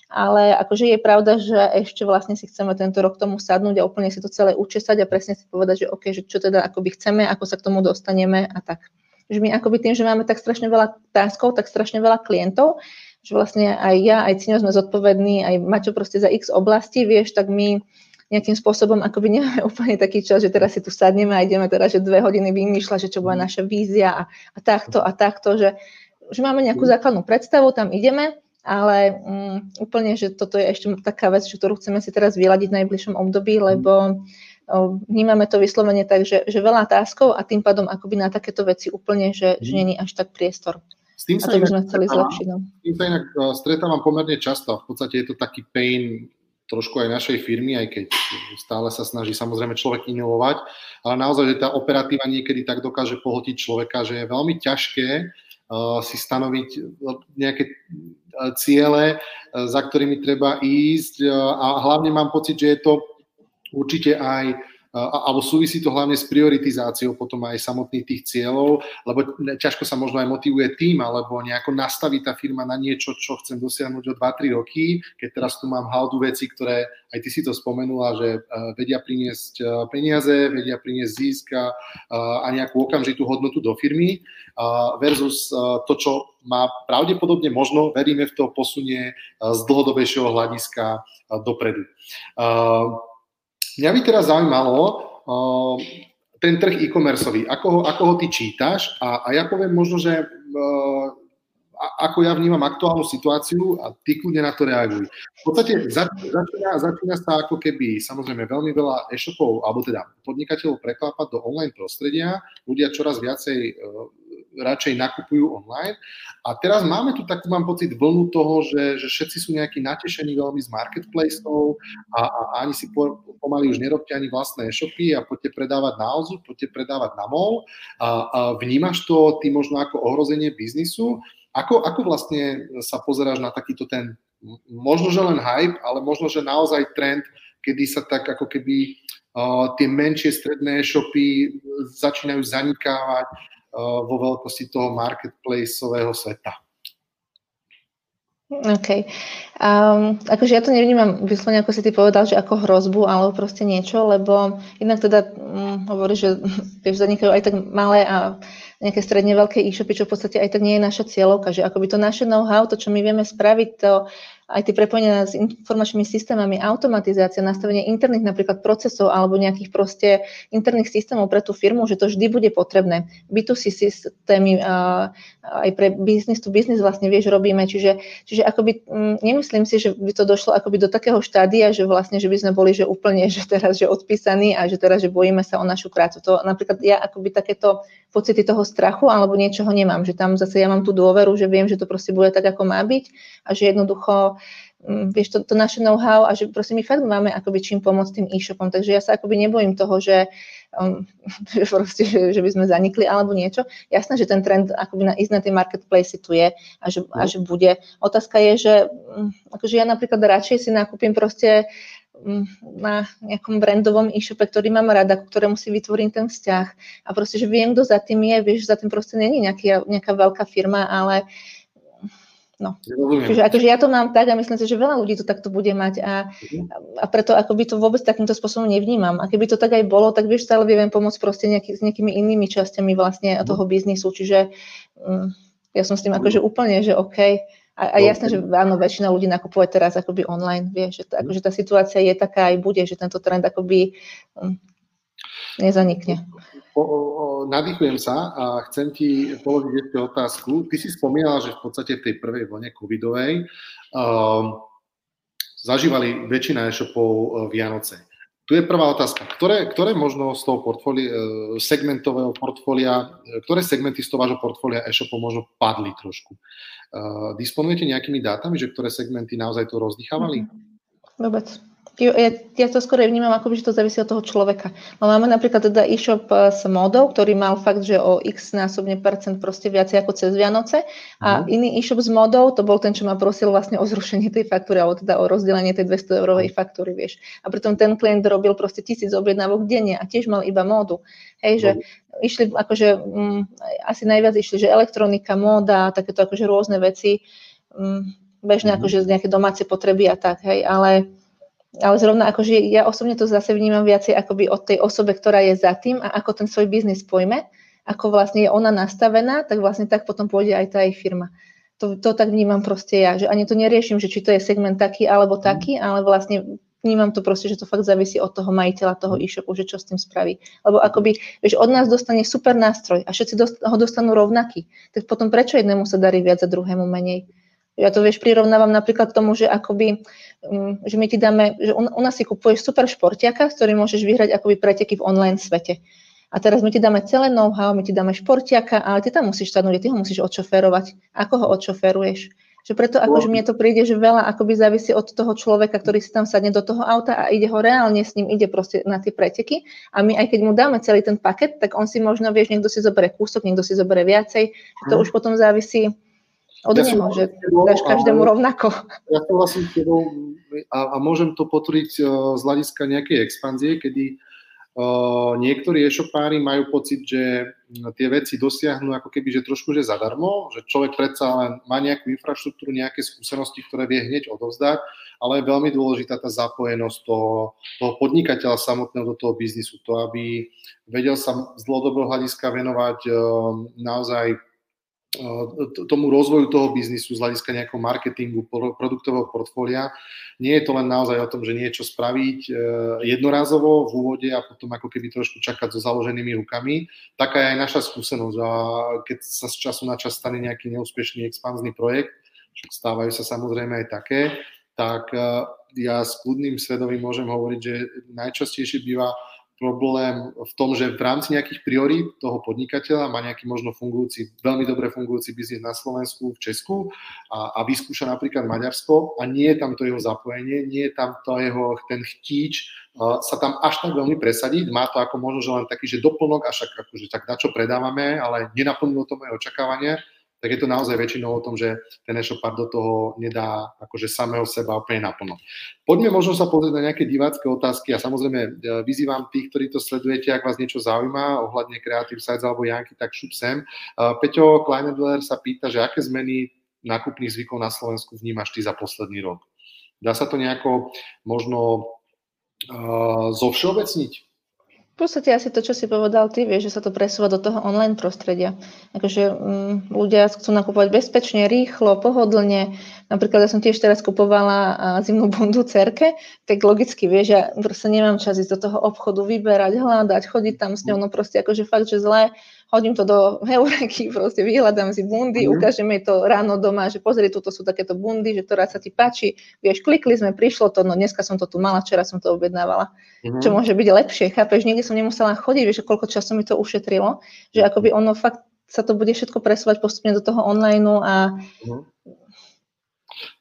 ale akože je pravda, že ešte vlastne si chceme tento rok tomu sadnúť a úplne si to celé učesať a presne si povedať, že OK, že čo teda akoby chceme, ako sa k tomu dostaneme a tak. Že my akoby tým, že máme tak strašne veľa taskov, tak strašne veľa klientov, že vlastne aj ja, aj Číňo sme zodpovední, aj Maťo proste za x oblasti, vieš, tak my nejakým spôsobom akoby nemáme úplne taký čas, že teraz si tu sadneme a ideme teraz, že 2 hodiny vymýšľať, že čo bude naša vízia a takto, že máme nejakú základnú predstavu, tam ideme, ale úplne, že toto je ešte taká vec, ktorú chceme si teraz vyladiť v najbližšom období, lebo vnímame to vyslovene tak, že veľa táskov a tým pádom akoby na takéto veci úplne, že není až tak priestor. S tým sa inak stretávam pomerne často. V podstate je to taký pain trošku aj našej firmy, aj keď stále sa snaží samozrejme človek inovovať, ale naozaj, že tá operatíva niekedy tak dokáže pohltiť človeka, že je veľmi ťažké si stanoviť nejaké ciele, za ktorými treba ísť a hlavne mám pocit, že je to určite aj alebo súvisí to hlavne s prioritizáciou potom aj samotných tých cieľov, lebo ťažko sa možno aj motivuje tým, alebo nejako nastaví tá firma na niečo, čo chcem dosiahnuť o 2-3 roky, keď teraz tu mám haldu veci, ktoré, aj ty si to spomenula, že vedia priniesť peniaze, vedia priniesť zisk a nejakú okamžitú hodnotu do firmy versus to, čo má pravdepodobne možno, veríme v to, posunie z dlhodobejšieho hľadiska dopredu. Mňa by teraz zaujímalo ten trh e-commerceový, ako ho ty čítaš a ja poviem možno, že ako ja vnímam aktuálnu situáciu a ty kľudne na to reaguj. V podstate začína sa ako keby samozrejme veľmi veľa e-shopov, alebo teda podnikateľov preklápať do online prostredia, ľudia čoraz viacej radšej nakupujú online. A teraz máme tu takú, mám pocit, vlnu toho, že všetci sú nejakí natešení veľmi z marketplaceov a ani si pomaly už nerobte ani vlastné e-shopy a poďte predávať na Alzu, poďte predávať na Mall. A vnímaš to ty možno ako ohrozenie biznisu? Ako vlastne sa pozeráš na takýto ten, možno, že len hype, ale možno, že naozaj trend, kedy sa tak ako keby tie menšie stredné e-shopy začínajú zanikávať vo veľkosti toho marketplaceového sveta. OK. Akože ja to nevnímam vyslovene, ako si ty povedal, že ako hrozbu, alebo proste niečo, lebo inak teda hovoríš, že vieš, zanikajú aj tak malé a nejaké stredne veľké e-shopy, čo v podstate aj tak nie je naša cieľovka, že akoby to naše know-how, to, čo my vieme spraviť, to aj tie prepojenia s informačnými systémami, automatizácia, nastavenie interných napríklad procesov alebo nejakých proste interných systémov pre tú firmu, že to vždy bude potrebné. B2C systémy aj pre business to business vlastne, vieš, robíme, čiže akoby nemyslím si, že by to došlo akoby do takého štádia, že vlastne, že by sme boli, že úplne, že teraz, že odpísaní a že teraz, že bojíme sa o našu prácu. To napríklad ja akoby takéto pocity toho strachu alebo niečoho nemám, že tam zase ja mám tú dôveru, že viem, že to proste bude tak, ako má byť a že jednoducho vieš, to naše know-how a že proste my fakt máme akoby čím pomôcť tým e-shopom, takže ja sa akoby nebojím toho, že by sme zanikli alebo niečo. Jasné, že ten trend akoby na ísť na tie marketplace tu je a že bude. Otázka je, že akože ja napríklad radšej si nakúpim proste na nejakom brandovom e-shope, ktorý mám rada, ku ktorému si vytvorím ten vzťah a proste, že viem, kto za tým je, vieš, za tým proste není nejaká veľká firma, ale no, čiže akože ja to mám tak a myslím si, že veľa ľudí to takto bude mať a preto akoby to vôbec takýmto spôsobom nevnímam. A keby to tak aj bolo, tak vieš, stále viem pomôcť proste s nejakými inými časťami vlastne toho biznisu, čiže ja som s tým akože úplne, že OK. A jasné, že áno, väčšina ľudí nakupuje teraz akoby online, vieš, že akože tá situácia je taká aj bude, že tento trend akoby nezanikne. Nadýchujem sa a chcem ti položiť ešte otázku. Ty si spomínala, že v podstate v tej prvej vlne covidovej zažívali väčšina e-shopov Vianoce. Tu je prvá otázka. Ktoré možno z toho segmentového portfólia, ktoré segmenty z toho vášho portfólia e-shopov možno padli trošku? Disponujete nejakými dátami, že ktoré segmenty naozaj to rozdýchávali? Vôbec. Ja to skôr vnímam, akoby, že to závisí od toho človeka. No, máme napríklad teda e-shop s modou, ktorý mal fakt, že o x% proste viacej ako cez Vianoce. A iný e-shop s modou, to bol ten, čo ma prosil vlastne o zrušenie tej faktúry, alebo teda o rozdelenie tej 200-eurovej faktúry, vieš. A pritom ten klient robil proste 1000 objednávok denne a tiež mal iba módu. Hej, že išli akože, asi najviac išli, že elektronika, móda, takéto akože rôzne veci. bežné akože z nejaké domáce potreby a tak, hej, ale zrovna akože ja osobne to zase vnímam viacej akoby od tej osobe, ktorá je za tým a ako ten svoj biznis pojme, ako vlastne je ona nastavená, tak vlastne tak potom pôjde aj tá jej firma. To tak vnímam proste ja, že ani to neriešim, že či to je segment taký alebo taký, ale vlastne vnímam to proste, že to fakt závisí od toho majiteľa, toho e-shopu, že čo s tým spraví. Lebo akoby, vieš, od nás dostane super nástroj a všetci ho dostanú rovnaký. Tak potom prečo jednému sa darí viac a druhému menej? Ja to, vieš, prirovnávam napríklad k tomu, že akoby, že my ti dáme, že u nás si kupuješ super športiaka, s ktorým môžeš vyhrať akoby preteky v online svete. A teraz my ti dáme celé know-how, my ti dáme športiaka, ale ty tam musíš stať, ty ho musíš odšoférovať. Ako ho odšoféruješ? Že preto akože mne to príde, že veľa akoby závisí od toho človeka, ktorý si tam sadne do toho auta a ide ho reálne s ním, ide proste na tie preteky a my aj keď mu dáme celý ten paket, tak on si možno, vieš, niekto si zoberie kúsok, niekto si zoberie viacej, že to už potom závisí od neho, že dáš každému rovnako. Ja to vlastne a môžem to potvrdiť z hľadiska nejakej expanzie, kedy niektorí e-shopári majú pocit, že tie veci dosiahnu ako keby, že trošku, že zadarmo, že človek predsa len má nejakú infraštruktúru, nejaké skúsenosti, ktoré vie hneď odovzdať, ale je veľmi dôležitá tá zapojenosť toho podnikateľa samotného do toho biznisu, to, aby vedel sa z dlhodobého hľadiska venovať naozaj tomu rozvoju toho biznisu z hľadiska nejakého marketingu, produktového portfólia. Nie je to len naozaj o tom, že niečo spraviť jednorazovo v úvode a potom ako keby trošku čakať so založenými rukami. Taká je aj naša skúsenosť. A keď sa z času na čas stane nejaký neúspešný expanzný projekt, stávajú sa samozrejme aj také, tak ja s kľudným svedomím môžem hovoriť, že najčastejšie býva problém v tom, že v rámci nejakých priorít toho podnikateľa má nejaký možno fungujúci, veľmi dobre fungujúci biznis na Slovensku, v Česku a vyskúša napríklad Maďarsko a nie je tam to jeho zapojenie, nie je tam to jeho ten chtíč sa tam až tak veľmi presadiť. Má to ako možno, že len taký, že doplnok, až akože tak na čo predávame, ale nenaplnilo to moje očakávanie, tak je to naozaj väčšinou o tom, že ten e-shopár do toho nedá akože samého seba úplne naplno. Poďme možno sa pozrieť na nejaké divácké otázky a samozrejme vyzývam tých, ktorí to sledujete, ak vás niečo zaujíma ohľadne Creative Sites alebo Janky, tak šup sem. Peťo Kleinedler sa pýta, že aké zmeny nákupných zvykov na Slovensku vnímaš ty za posledný rok? Dá sa to nejako možno zovšeobecniť? V podstate asi to, čo si povedal ty, vieš, že sa to presúva do toho online prostredia. Takže ľudia chcú nakupovať bezpečne, rýchlo, pohodlne. Napríklad ja som tiež teraz kupovala zimnú bundu cerke, tak logicky, vieš, ja proste nemám čas ísť do toho obchodu, vyberať, hľadať, chodiť tam s ňou, no proste akože fakt, že zle. Hodím to do heureky, proste vyhľadám si bundy, ukážem jej to ráno doma, že pozri, tuto sú takéto bundy, že ktorá sa ti páči. Vieš, klikli sme, prišlo to, no dneska som to tu mala, včera som to objednávala. Čo môže byť lepšie, chápeš, niekde som nemusela chodiť, vieš, koľko času mi to ušetrilo, že akoby ono fakt sa to bude všetko presúvať postupne do toho online a...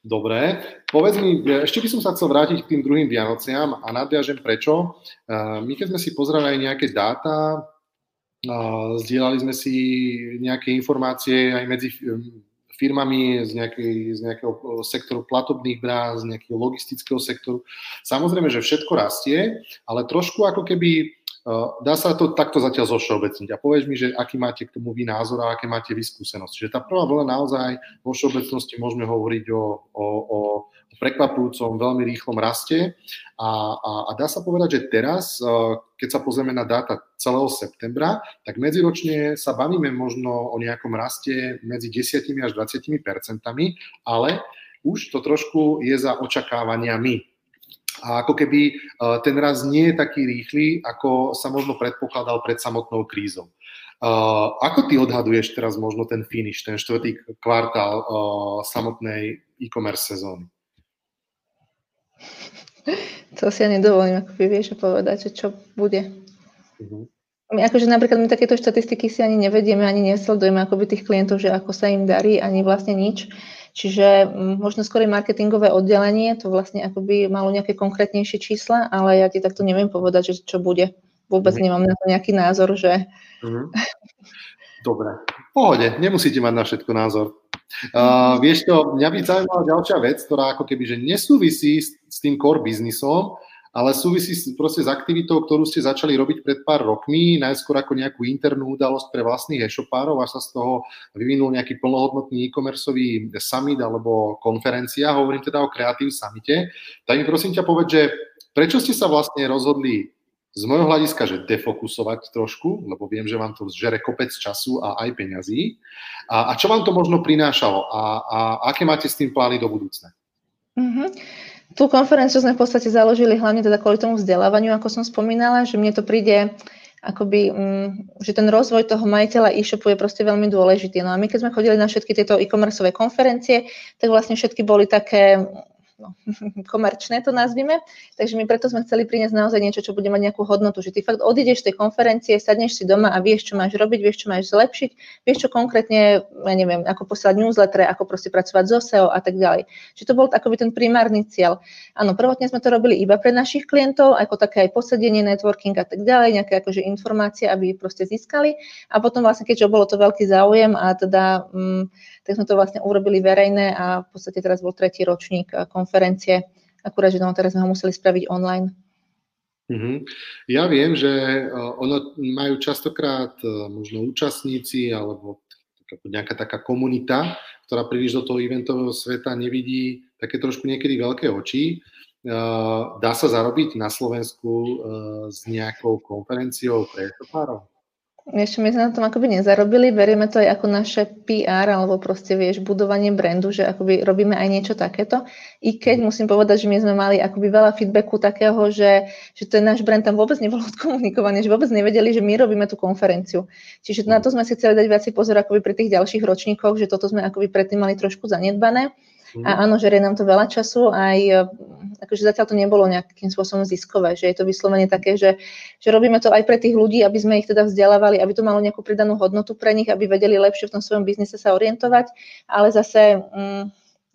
Dobre, povedz mi, ešte by som sa chcel vrátiť k tým druhým Vianociam a nadviažem prečo. My keď sme si pozerali nejaké dáta, zdieľali sme si nejaké informácie aj medzi firmami z nejakého sektoru platobných bráz, z nejakého logistického sektoru. Samozrejme, že všetko rastie, ale trošku ako keby dá sa to takto zatiaľ zovšeobecniť. A povedz mi, že aký máte k tomu vy názor a aké máte vy skúsenosti. Že tá prvá vlna naozaj vo všeobecnosti môžeme hovoriť o prekvapujúcom, veľmi rýchlom raste a dá sa povedať, že teraz, keď sa pozrieme na dáta celého septembra, tak medziročne sa bavíme možno o nejakom raste medzi 10% až 20%, ale už to trošku je za očakávaniami. A ako keby ten rast nie je taký rýchly, ako sa možno predpokladal pred samotnou krízou. Ako ty odhaduješ teraz možno ten finish, ten štvrtý kvartál samotnej e-commerce sezóny? To si ja nedovolím, ako by vieš povedať, že čo bude. My akože napríklad my takéto štatistiky si ani nevedieme, ani nesledujeme akoby tých klientov, že ako sa im darí, ani vlastne nič. Čiže možno skôr marketingové oddelenie, to vlastne akoby malo nejaké konkrétnejšie čísla, ale ja ti takto neviem povedať, že čo bude. Vôbec nemám na to nejaký názor, že... Dobre, v pohode, nemusíte mať na všetko názor. Vieš to, mňa by zaujímala ďalšia vec, ktorá ako keby, že nesúvisí s tým core biznisom, ale súvisí proste s aktivitou, ktorú ste začali robiť pred pár rokmi, najskôr ako nejakú internú udalosť pre vlastných e-shopárov, až sa z toho vyvinul nejaký plnohodnotný e-commerceový summit alebo konferencia, hovorím teda o Creative Summite. Tak mi prosím ťa povedať, že prečo ste sa vlastne rozhodli z môjho hľadiska, že defokusovať trošku, lebo viem, že vám to žere kopec času a aj peňazí. A čo vám to možno prinášalo? A aké máte s tým plány do budúcna? Mm-hmm. Tú konferenciu sme v podstate založili hlavne teda kvôli tomu vzdelávaniu, ako som spomínala, že mne to príde akoby, že ten rozvoj toho majiteľa e-shopu je proste veľmi dôležitý. No a my keď sme chodili na všetky tieto e-commerceové konferencie, tak vlastne všetky boli také... No, komerčné to nazvime, takže my preto sme chceli priniesť naozaj niečo, čo bude mať nejakú hodnotu, že ty fakt odídeš z tej konferencie, sadneš si doma a vieš, čo máš robiť, vieš, čo máš zlepšiť, vieš, čo konkrétne, ja neviem, ako poslať newsletter, ako proste pracovať so SEO a tak ďalej. Čiže to bol akoby ten primárny cieľ. Áno, prvotne sme to robili iba pre našich klientov, ako také aj posadenie, networking a tak ďalej, nejaké akože informácie, aby ich proste získali a potom vlastne, keďže bolo to veľký záujem a teda... tak sme to vlastne urobili verejné a v podstate teraz bol 3. ročník konferencie, akurát, že teraz sme ho museli spraviť online. Ja viem, že ono majú častokrát možno účastníci alebo nejaká taká komunita, ktorá príliš do toho eventového sveta nevidí také trošku niekedy veľké oči. Dá sa zarobiť na Slovensku s nejakou konferenciou pre e-shopárov? Ešte my sme na tom akoby nezarobili, berieme to aj ako naše PR, alebo proste vieš, budovanie brandu, že akoby robíme aj niečo takéto. I keď musím povedať, že my sme mali akoby veľa feedbacku takého, že ten náš brand tam vôbec nebol odkomunikovaný, že vôbec nevedeli, že my robíme tú konferenciu. Čiže na to sme si chceli dať viacej pozor akoby pri tých ďalších ročníkoch, že toto sme akoby predtým mali trošku zanedbané. A áno, žerie nám to veľa času, aj akože zatiaľ to nebolo nejakým spôsobom ziskové, že je to vyslovene také, že robíme to aj pre tých ľudí, aby sme ich teda vzdelávali, aby to malo nejakú pridanú hodnotu pre nich, aby vedeli lepšie v tom svojom biznise sa orientovať, ale zase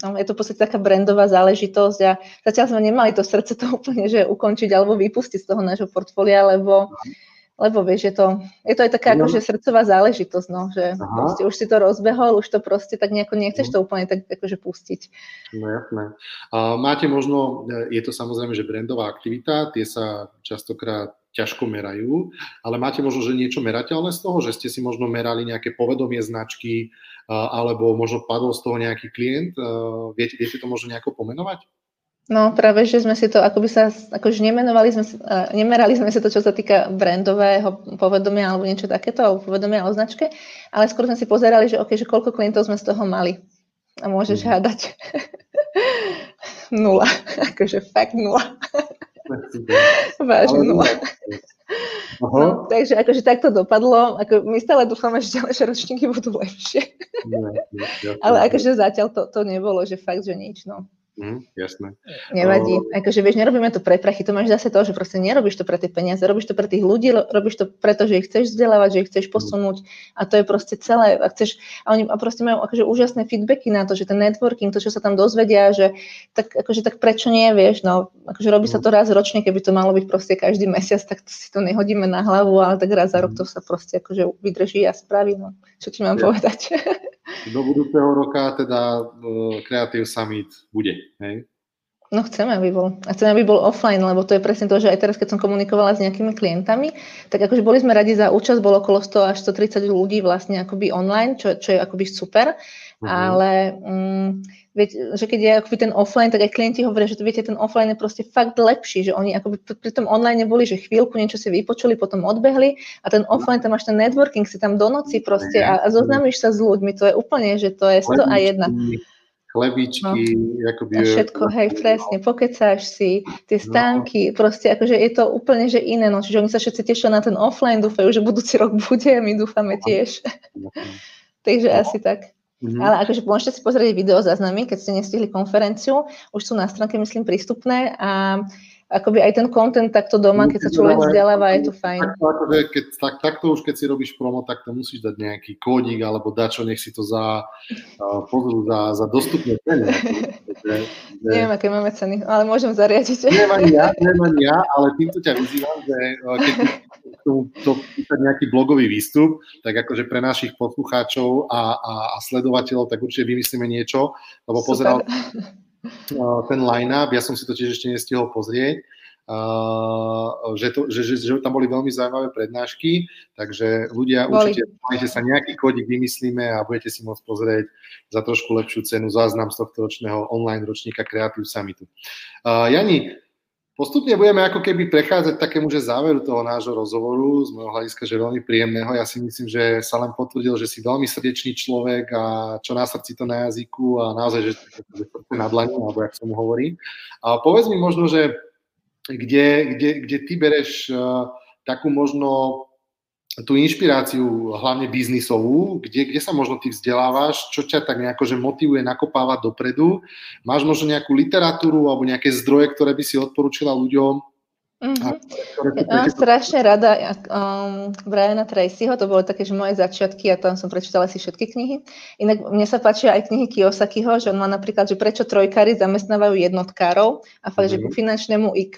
je to v podstate taká brandová záležitosť a zatiaľ sme nemali to srdce to úplne, že ukončiť alebo vypustiť z toho nášho portfólia, lebo vieš, je to aj taká akože srdcová záležitosť, no, že proste už si to rozbehol, už to proste tak nejako nechceš to úplne tak akože pustiť. No jasné. Máte možno, je to samozrejme, že brandová aktivita, tie sa častokrát ťažko merajú, ale máte možno, že niečo merateľné z toho, že ste si možno merali nejaké povedomie značky, alebo možno padol z toho nejaký klient, viete to možno nejako pomenovať? No práve, že sme si to, nemerali sme si to, čo sa týka brandového povedomia alebo niečo takéto, alebo povedomia o značke, ale skôr sme si pozerali, že okej, že koľko klientov sme z toho mali. A môžeš hádať. 0. Akože fakt 0. Vážne 0. No, takže akože tak to dopadlo. Ako my stále dúfame, že ďalšie ročníky budú lepšie. Ale akože zatiaľ to nebolo, že fakt, že nič, no. Jasné. Nevadí. Akože vieš, nerobíme to pre prachy, to máš zase to, že proste nerobíš to pre tie peniaze, robíš to pre tých ľudí, robíš to preto, že ich chceš vzdelávať, že ich chceš posunúť a to je proste celé. A proste majú akože úžasné feedbacky na to, že ten networking, to, čo sa tam dozvedia, že tak prečo nie, vieš, no, akože robí sa to raz ročne, keby to malo byť proste každý mesiac, tak si to nehodíme na hlavu, ale tak raz za rok to sa proste akože vydrží a spraví, no, čo ti mám povedať. Do budúceho roka teda Creative Summit bude, hej? No chceme, aby bol. A chceme, aby bol offline, lebo to je presne to, že aj teraz, keď som komunikovala s nejakými klientami, tak akože boli sme radi za účasť, bolo okolo 100 až 130 ľudí vlastne akoby online, čo je akoby super, ale... Viete, že keď je akoby ten offline, tak aj klienti hovoria, že to, viete, ten offline je proste fakt lepší, že oni akoby pri tom online boli, že chvíľku niečo si vypočuli, potom odbehli a ten offline, tam máš ten networking, si tam do noci proste a zoznámiš sa s ľuďmi, to je úplne, že to je 101. Chlebičky, akoby... A všetko, hej, presne, pokecáš si, tie stánky, proste akože je to úplne, že iné, no, čiže oni sa všetci tešia na ten offline, dúfajú, že budúci rok bude a my dúfame tiež. Takže asi tak. Ale akože môžete si pozrieť video záznamy, keď ste nestihli konferenciu, už sú na stránke, myslím, prístupné a akoby aj ten content takto doma, keď sa človek vzdeláva, je to fajn. Takto už, keď si robíš promo, tak to musíš dať nejaký kódik alebo dačo, nech si to za dostupné ceny. Neviem, aké máme ceny, ale môžem zariadiť. Neviem ani ja, ale týmto ťa vyzývam, že keď to písať nejaký blogový výstup, tak akože pre našich poslucháčov a sledovateľov, tak určite vymyslíme niečo, lebo pozeral ten line-up, ja som si to tiež ešte nestihol pozrieť, že tam boli veľmi zaujímavé prednášky, takže ľudia určite majte sa nejaký kódik vymyslíme a budete si môcť pozrieť za trošku lepšiu cenu záznam z tohto ročného online ročníka Creative Summitu. Jani, postupne budeme ako keby prechádzať takému, že záveru toho nášho rozhovoru, z môjho hľadiska, že veľmi príjemného. Ja si myslím, že sa len potvrdil, že si veľmi srdečný človek a čo na srdci to na jazyku a naozaj, že to na dlani, alebo jak sa mu hovorí. A povedz mi možno, že kde ty bereš takú možno tú inšpiráciu, hlavne biznisovú, kde sa možno ty vzdelávaš, čo ťa tak nejako, že motivuje nakopávať dopredu. Máš možno nejakú literatúru alebo nejaké zdroje, ktoré by si odporúčila ľuďom? Mám strašne rada Briana Tracyho, to bolo také, že moje začiatky a tam som prečítala si všetky knihy. Inak mne sa páčia aj knihy Kiyosakiho, že on má napríklad, že prečo trojkári zamestnávajú jednotkárov a fakt, že ku finančnému IQ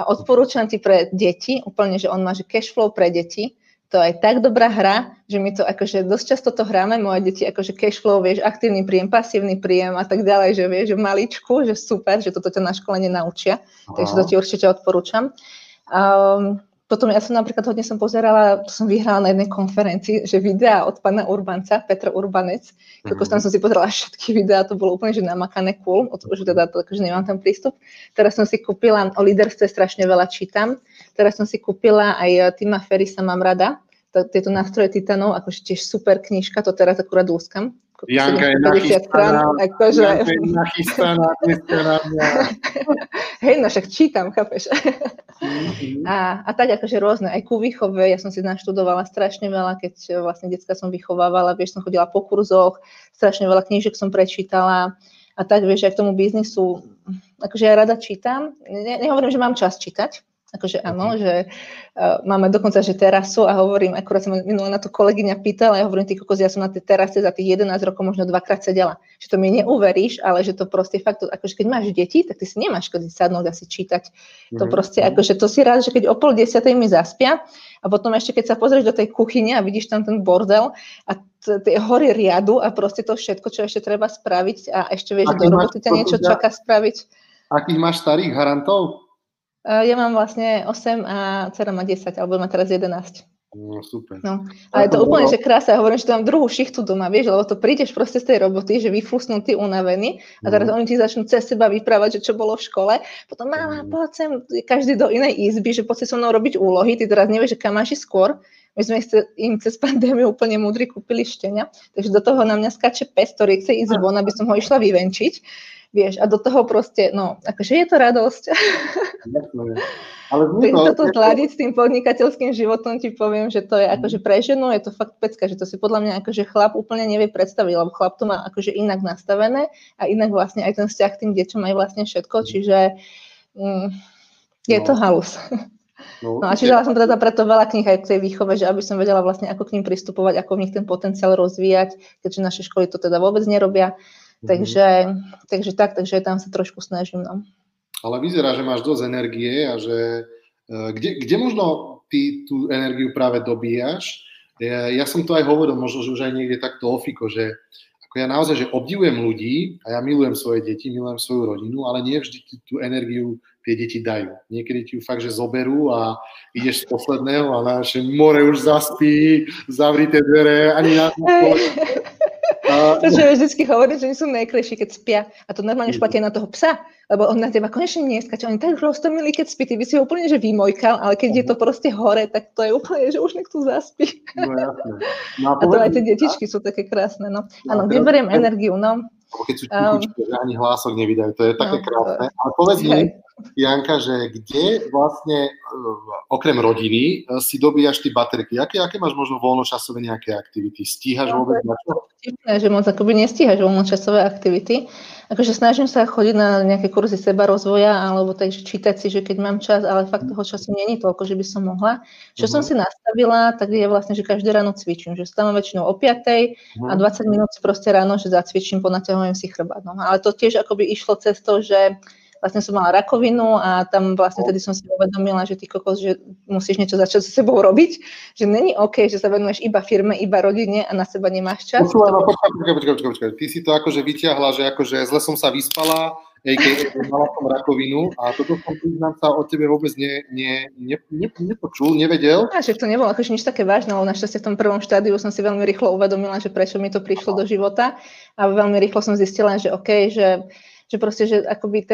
a odporúčam ti pre deti, úplne, že on má, že cash flow pre deti. To je tak dobrá hra, že my to akože dosť často to hráme, moje deti, akože cash flow, vieš, aktívny príjem, pasívny príjem a tak ďalej, že vieš, že maličku, že super, že toto ťa na škole nenaučia, takže to ti určite odporúčam. Potom ja som napríklad hodne som pozerala, to som vyhrala na jednej konferencii, že videá od pána Urbanca, Petra Urbanec, tam som si pozerala všetky videá, to bolo úplne, že namakané cool, už teda to, akože nemám tam prístup. Teraz som si kúpila, o líderstve strašne veľa čítam, teraz som si kúpila aj Tima Ferrisa, mám rada, tieto nástroje titanov, akože tiež super knižka, to teraz akurát lúskam. Janka je nachystaná, hej, no však čítam, chápeš. A tak akože rôzne, aj ku výchove, ja som si naštudovala strašne veľa, keď vlastne decka som vychovávala, vieš, som chodila po kurzoch, strašne veľa knížek som prečítala a tak, vieš, aj k tomu biznisu, akože ja rada čítam, nehovorím, že mám čas čítať, akože áno, že máme dokonca, že terasu a hovorím, akurát sa minula na to kolegyňa pýtala, ja hovorím, ty kokos, ja som na tej terase za tých 11 rokov možno 2-krát sedela, že to mi neuveríš, ale že to proste fakt, akože keď máš deti, tak ty si nemáš kedy sadnúť asi čítať, to proste, akože to si rád, že keď o 9:30 mi zaspia a potom ešte keď sa pozrieš do tej kuchyne a vidíš tam ten bordel a tie hory riadu a proste to všetko, čo ešte treba spraviť a ešte vieš, do roboty ťa niečo čaká spraviť. Akých máš starých garantov? Ja mám vlastne 8 a dcera má 10, alebo má teraz 11. No, super. No, ale to úplne, že krása. Ja hovorím, že tam druhú šichtu doma, vieš, lebo to prídeš proste z tej roboty, že vyflusnutý, unavený a teraz oni ti začnú cez seba vyprávať, že čo bolo v škole. Potom máma, poď sem, každý do inej izby, že poď si so mnou robiť úlohy, ty teraz nevieš, že kam máš ísť skôr. My sme im cez pandémiu úplne múdri kúpili štenia, takže do toho na mňa skáče pes, ktorý chce ísť von, aby som ho išla vyvenčiť. Vieš, a do toho proste, no, akože je to radosť. Ale toto zladiť s tým podnikateľským životom, ti poviem, že to je akože pre ženu, je to fakt pecka, že to si podľa mňa akože chlap úplne nevie predstaviť, lebo chlap to má akože inak nastavené a inak vlastne aj ten vzťah k tým deťom aj vlastne všetko, čiže je to halus. No a čítala som teda preto veľa kníh aj k tej výchove, že aby som vedela vlastne, ako k ním pristupovať, ako v nich ten potenciál rozvíjať, keďže naše školy to teda vôbec nerobia. Takže tam sa trošku snažím. No. Ale vyzerá, že máš dosť energie a že kde možno ty tú energiu práve dobíjaš? Ja som to aj hovoril, možno, že už aj niekde takto ofiko, že ako ja naozaj, že obdivujem ľudí a ja milujem svoje deti, milujem svoju rodinu, ale nie vždy tú energiu tie deti dajú. Niekedy ti ju fakt, že zoberú a ideš z posledného a naše more už zaspí, zavri tie dvere, ani na Takže vždycky hovorím, že oni sú najkrajší, keď spia. A to normálne už platí na toho psa, lebo on na teba konečne neskače. Oni tak roztomilí, keď spí, ty by si ho úplne že vymojkal, ale keď je to proste hore, tak to je úplne, že už niekto zaspí. No jasne. A to aj tie detičky sú také krásne, no. Áno, kde beriem energiu, no. Keď sú tichučké, že ani hlások nevydajú, to je také krásne. Ale povedz mi, Janka, že kde vlastne, okrem rodiny, si dobíjaš ty baterky? Aké máš možno voľnočasové nejaké aktivity? Stíhaš vôbec na to? Vtipné, že moc akoby nestíhaš voľnočasové aktivity. Akože snažím sa chodiť na nejaké kurzy sebarozvoja, alebo takže čítať si, že keď mám čas, ale fakt toho času nie je toľko, že by som mohla. Čo som si nastavila, tak je vlastne, že každé ráno cvičím, že stávam väčšinou o 5:00 a 20 minút proste ráno, že zacvičím, ponatiahujem si chrbát. No, ale to tiež akoby išlo cestou, že vlastne som mala rakovinu a tam vlastne tedy som si uvedomila, že ty kokos, že musíš niečo začať so sebou robiť, že není OK, že sa venuješ iba firme, iba rodine a na seba nemáš čas. Počkaj, ty si to akože vyťahla, že akože zle som sa vyspala, mala som rakovinu a toto som, priznám sa, od tebe vôbec nepočul, nevedel. A však to nebolo akože nič také vážne, ale našťastie v tom prvom štádiu som si veľmi rýchlo uvedomila, že prečo mi to prišlo do života a veľmi rýchlo som zistila, že okej, že proste, že akoby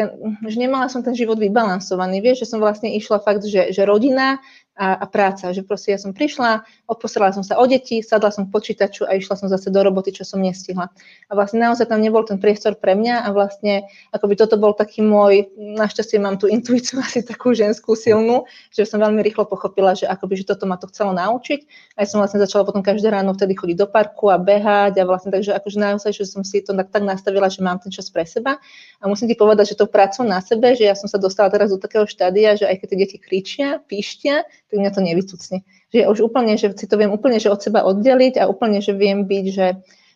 že nemala som ten život vybalansovaný, vieš, že som vlastne išla fakt, že rodina a práca, že proste ja som prišla, odpostarala som sa o deti, sadla som k počítaču a išla som zase do roboty, čo som nestihla. A vlastne naozaj tam nebol ten priestor pre mňa a vlastne akoby toto bol taký môj, našťastie mám tú intuíciu asi takú ženskú silnú, že som veľmi rýchlo pochopila, že akoby, že toto ma to chcelo naučiť. A ja som vlastne začala potom každé ráno vtedy chodiť do parku a behať a vlastne takže akože naozaj, že som si to tak nastavila, že mám ten čas pre seba. A musím ti povedať, že to prácu na sebe, že ja som sa dostala teraz do takého štádia, že aj keď tie deti kričia, píštia, tak mňa to nevycucne. Že už úplne, že si to viem úplne, že od seba oddeliť a úplne, že viem byť,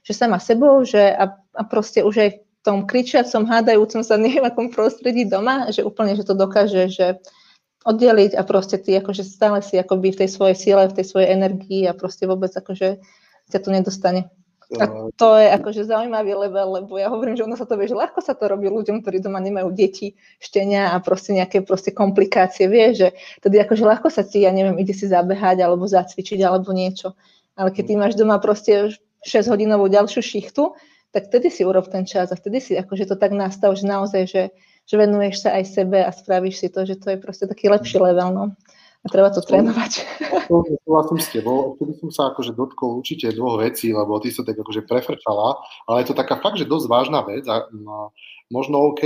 že sama sebou, že a proste už aj v tom kričiacom, hádajúcom sa neviem akom prostredí doma, že úplne, že to dokáže, že oddeliť a proste ty akože stále si akoby v tej svojej síle, v tej svojej energii a proste vôbec akože ťa to nedostane. A to je akože zaujímavý level, lebo ja hovorím, že ono sa to vie, že ľahko sa to robí ľuďom, ktorí doma nemajú deti, štenia a proste nejaké proste komplikácie, vieš, že tedy akože ľahko sa ti, ja neviem, ide si zabehať alebo zacvičiť alebo niečo, ale keď ty máš doma proste 6-hodinovú ďalšiu šichtu, tak vtedy si urob ten čas a vtedy si akože to tak nastav, že naozaj, že venuješ sa aj sebe a spravíš si to, že to je proste taký lepší level, no. A treba to trénovať. Súhlasím s tebou, vtedy som sa akože dotkol určite dvoch vecí, lebo ty sa tak akože prefrčala, ale je to taká fakt, že dosť vážna vec a možno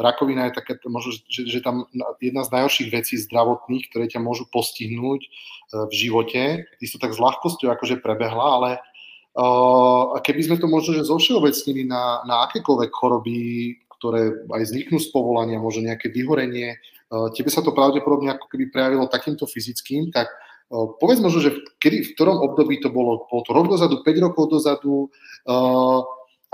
rakovina je také, možno, že tam jedna z najhorších vecí zdravotných, ktoré ťa môžu postihnúť v živote. Ty sa tak s ľahkosťou akože prebehla, ale keby sme to možno že zovšeobecnili na akékoľvek choroby, ktoré aj vzniknú z povolania, možno nejaké vyhorenie, tebe sa to pravdepodobne ako keby prejavilo takýmto fyzickým, tak povedz možno, že v ktorom období to bolo? Bolo to rok dozadu, 5 rokov dozadu?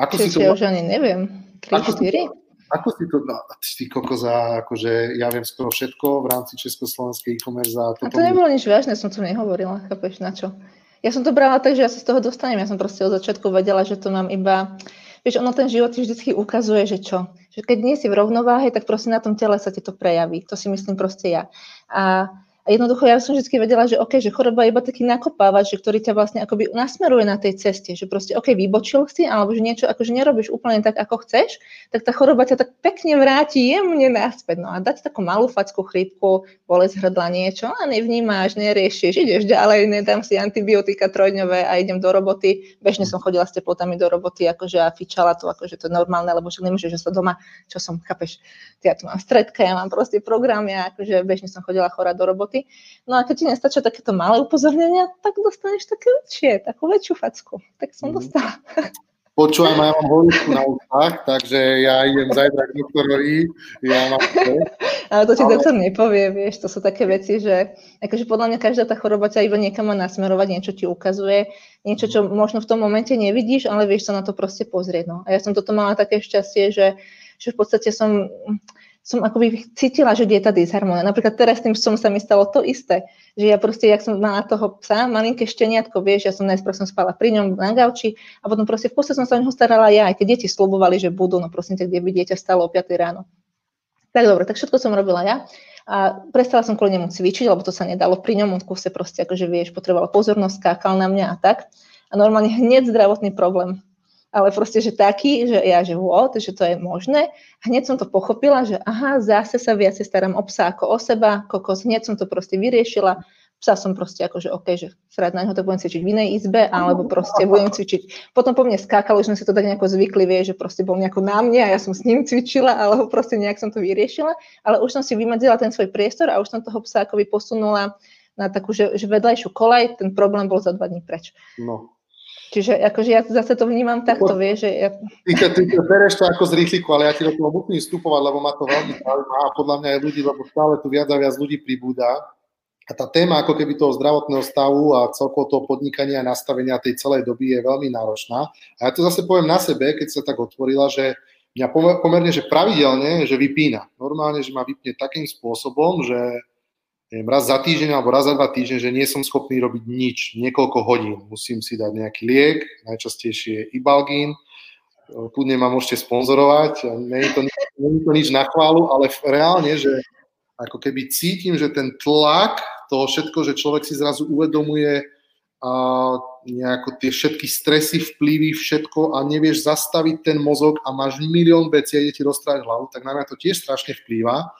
Ako si to... Ja už ani neviem. 3-4? Ako si to... No, ty kokoza, akože ja viem skoro všetko v rámci československej e-commerce. A to nebolo nič vážne, som to nehovorila. Chápeš, na čo? Ja som to brala tak, že ja sa z toho dostanem. Ja som proste od začiatku vedela, že to mám iba... Vieš, ono ten život ti vždycky ukazuje, že čo? Že keď nie si v rovnováhe, tak proste na tom tele sa ti to prejaví. To si myslím proste ja. A jednoducho ja som vždycky vedela, že okej, že choroba je iba taký nakopávač, že ktorý ťa vlastne akoby nasmeruje na tej ceste. Že proste okej, vybočil si, alebo že niečo akože nerobíš úplne tak, ako chceš, tak tá choroba ťa tak pekne vráti jemne naspäť. No a dať takú malú facku, chrípku, bolesť hrdla, niečo a nevnímáš, neriešiš, ideš ďalej, nedám si antibiotika trojdňové a idem do roboty. Bežne som chodila s teplotami do roboty, akože a fičala to, akože to je normálne, lebo že nemôžeš sa doma, čo som, chápeš. Ja tu mám stredka, ja mám prostý program, ja akože bežne som chodila chorá do roboty. No a keď ti nestačia takéto malé upozornenia, tak dostaneš také väčšie, takú väčšiu facku. Tak som dostala. Počúvaj, ja mám horúčku na ústach, takže ja idem zajtra k doktorovi. Ja mám... Ale to ti doktor nepovie, vieš, to sú také veci, že akože podľa mňa každá tá choroba ťa iba niekam má nasmerovať, niečo ti ukazuje, niečo, čo možno v tom momente nevidíš, ale vieš sa na to proste pozrieť. No. A ja som toto mala také šťastie, že v podstate som akoby cítila, že je tá disharmónia. Napríklad teraz tým psom sa mi stalo to isté, že ja proste, jak som mala toho psa, malinké šteniatko, vieš, ja som najprv som spala pri ňom na gauči a potom proste v kuse som sa o neho starala ja, aj tie deti slubovali, že budú, no prosím ťa, kde by dieťa stalo o 5 ráno. Tak dobre, tak všetko som robila ja. A prestala som kvôli nemu cvičiť, lebo to sa nedalo pri ňom, on v kuse proste, akože vieš, potreboval pozornosť, skákal na mňa a tak. A normálne hneď zdravotný problém. Ale proste, že taký, že ja, že what, že to je možné. Hneď som to pochopila, že aha, zase sa viac starám o psa ako o seba, kokos, hneď som to proste vyriešila. Psa som proste akože okej, že srad na ňo, tak budem cvičiť v inej izbe, alebo proste budem cvičiť. Potom po mne skákalo, už sme si to tak nejako zvykli, vie, že proste bol nejako na mne a ja som s ním cvičila, alebo proste nejak som to vyriešila. Ale už som si vymedzila ten svoj priestor a už som toho psa akoby posunula na takú, že vedľajšiu kolaj, ten problém bol za 2 dní preč. No. Čiže akože ja zase to vnímam takto, vieš, že... Ja... Ty bereš to ako z rýchliku, ale ja ti do toho musím vstupovať, lebo ma to veľmi zaujíma a podľa mňa aj ľudí, lebo stále tu viac a viac ľudí pribúda. A tá téma ako keby toho zdravotného stavu a celkovo toho podnikania a nastavenia tej celej doby je veľmi náročná. A ja to zase poviem na sebe, keď sa tak otvorila, že mňa pomerne, že pravidelne, že vypína. Normálne, že ma vypne takým spôsobom, že... raz za týždeň alebo raz za 2 týždne, že nie som schopný robiť nič, niekoľko hodín. Musím si dať nejaký liek, najčastejšie je Ibalgin, kľudne ma môžete sponzorovať, nie je to nič nie je to nič na chválu, ale reálne, že ako keby cítim, že ten tlak toho všetko, že človek si zrazu uvedomuje nejako tie všetky stresy, vplyvy, všetko a nevieš zastaviť ten mozog a máš milión vecí a ide ti roztrájať hlavu, tak na mňa to tiež strašne vplýva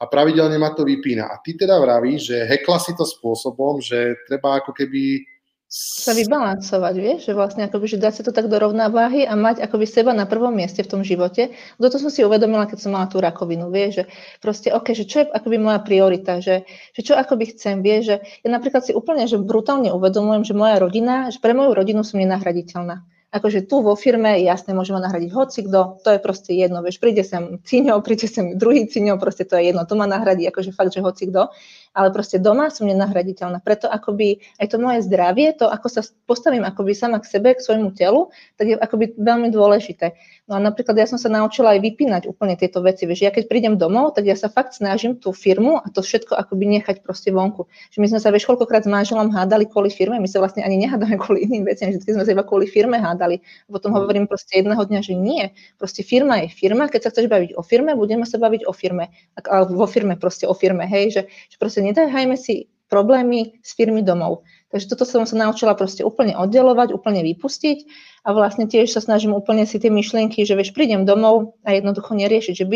a pravidelne ma to vypína. A ty teda vravíš, že hekla si to spôsobom, že treba ako keby sa vybalancovať, vieš, že vlastne akoby, že dať sa to tak do rovnováhy a mať akoby seba na prvom mieste v tom živote. Toto som si uvedomila, keď som mala tú rakovinu, vieš, že proste, okej, že čo je akoby moja priorita, že čo akoby chcem, vieš, že ja napríklad si úplne, že brutálne uvedomujem, že moja rodina, že pre moju rodinu som nenahraditeľná. Akože tu vo firme, jasne, môžeme nahradiť hocikdo, to je proste jedno, vieš, príde sem Číňo, príde sem druhý Číňo, proste to je jedno, to ma nahradí, akože fakt, že hocikdo, ale proste doma som nenahraditeľná, preto akoby aj to moje zdravie, to ako sa postavím akoby sama k sebe, k svojmu telu, tak je akoby veľmi dôležité. No a napríklad ja som sa naučila aj vypínať úplne tieto veci, vieš, ja keď prídem domov, tak ja sa fakt snažím tú firmu a to všetko akoby nechať proste vonku. Že my sme sa, vieš, koľkokrát s manželom hádali kvôli firme, my sa vlastne ani nehádame kvôli iným veciam, vždy sme sa iba kvôli firme hádali. A potom hovorím proste jedného dňa, že nie, proste firma je firma, keď sa chceš baviť o firme, budeme sa baviť o firme, ale vo firme proste o firme, hej, že proste nedávajme si problémy s firmy domov. Takže toto som sa naučila proste úplne oddelovať, úplne vypustiť a vlastne tiež sa snažím úplne si tie myšlienky, že vieš, prídem domov a jednoducho neriešiť, že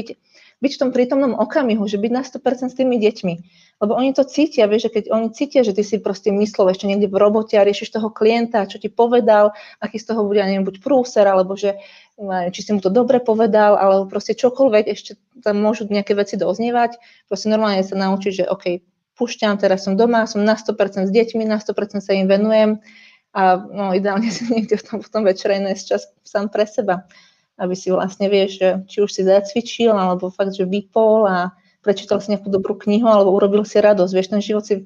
byť v tom prítomnom okamihu, že byť na 100% s tými deťmi. Lebo oni to cítia, vieš, že keď oni cítia, že ty si proste myslel ešte niekde v robote a riešiš toho klienta, čo ti povedal, aký z toho bude, ja neviem, buď prúser, alebo že či si mu to dobre povedal, alebo proste čokoľvek, ešte tam môžu nejaké veci doznievať, proste normálne sa naučiť, že OK, púšťam, teraz som doma, som na 100% s deťmi, na 100% sa im venujem a no, ideálne si niekde v tom večere nájsť čas sám pre seba, aby si vlastne vieš, či už si zacvičil, alebo fakt, že vypol a prečítal si nejakú dobrú knihu, alebo urobil si radosť, vieš, ten život si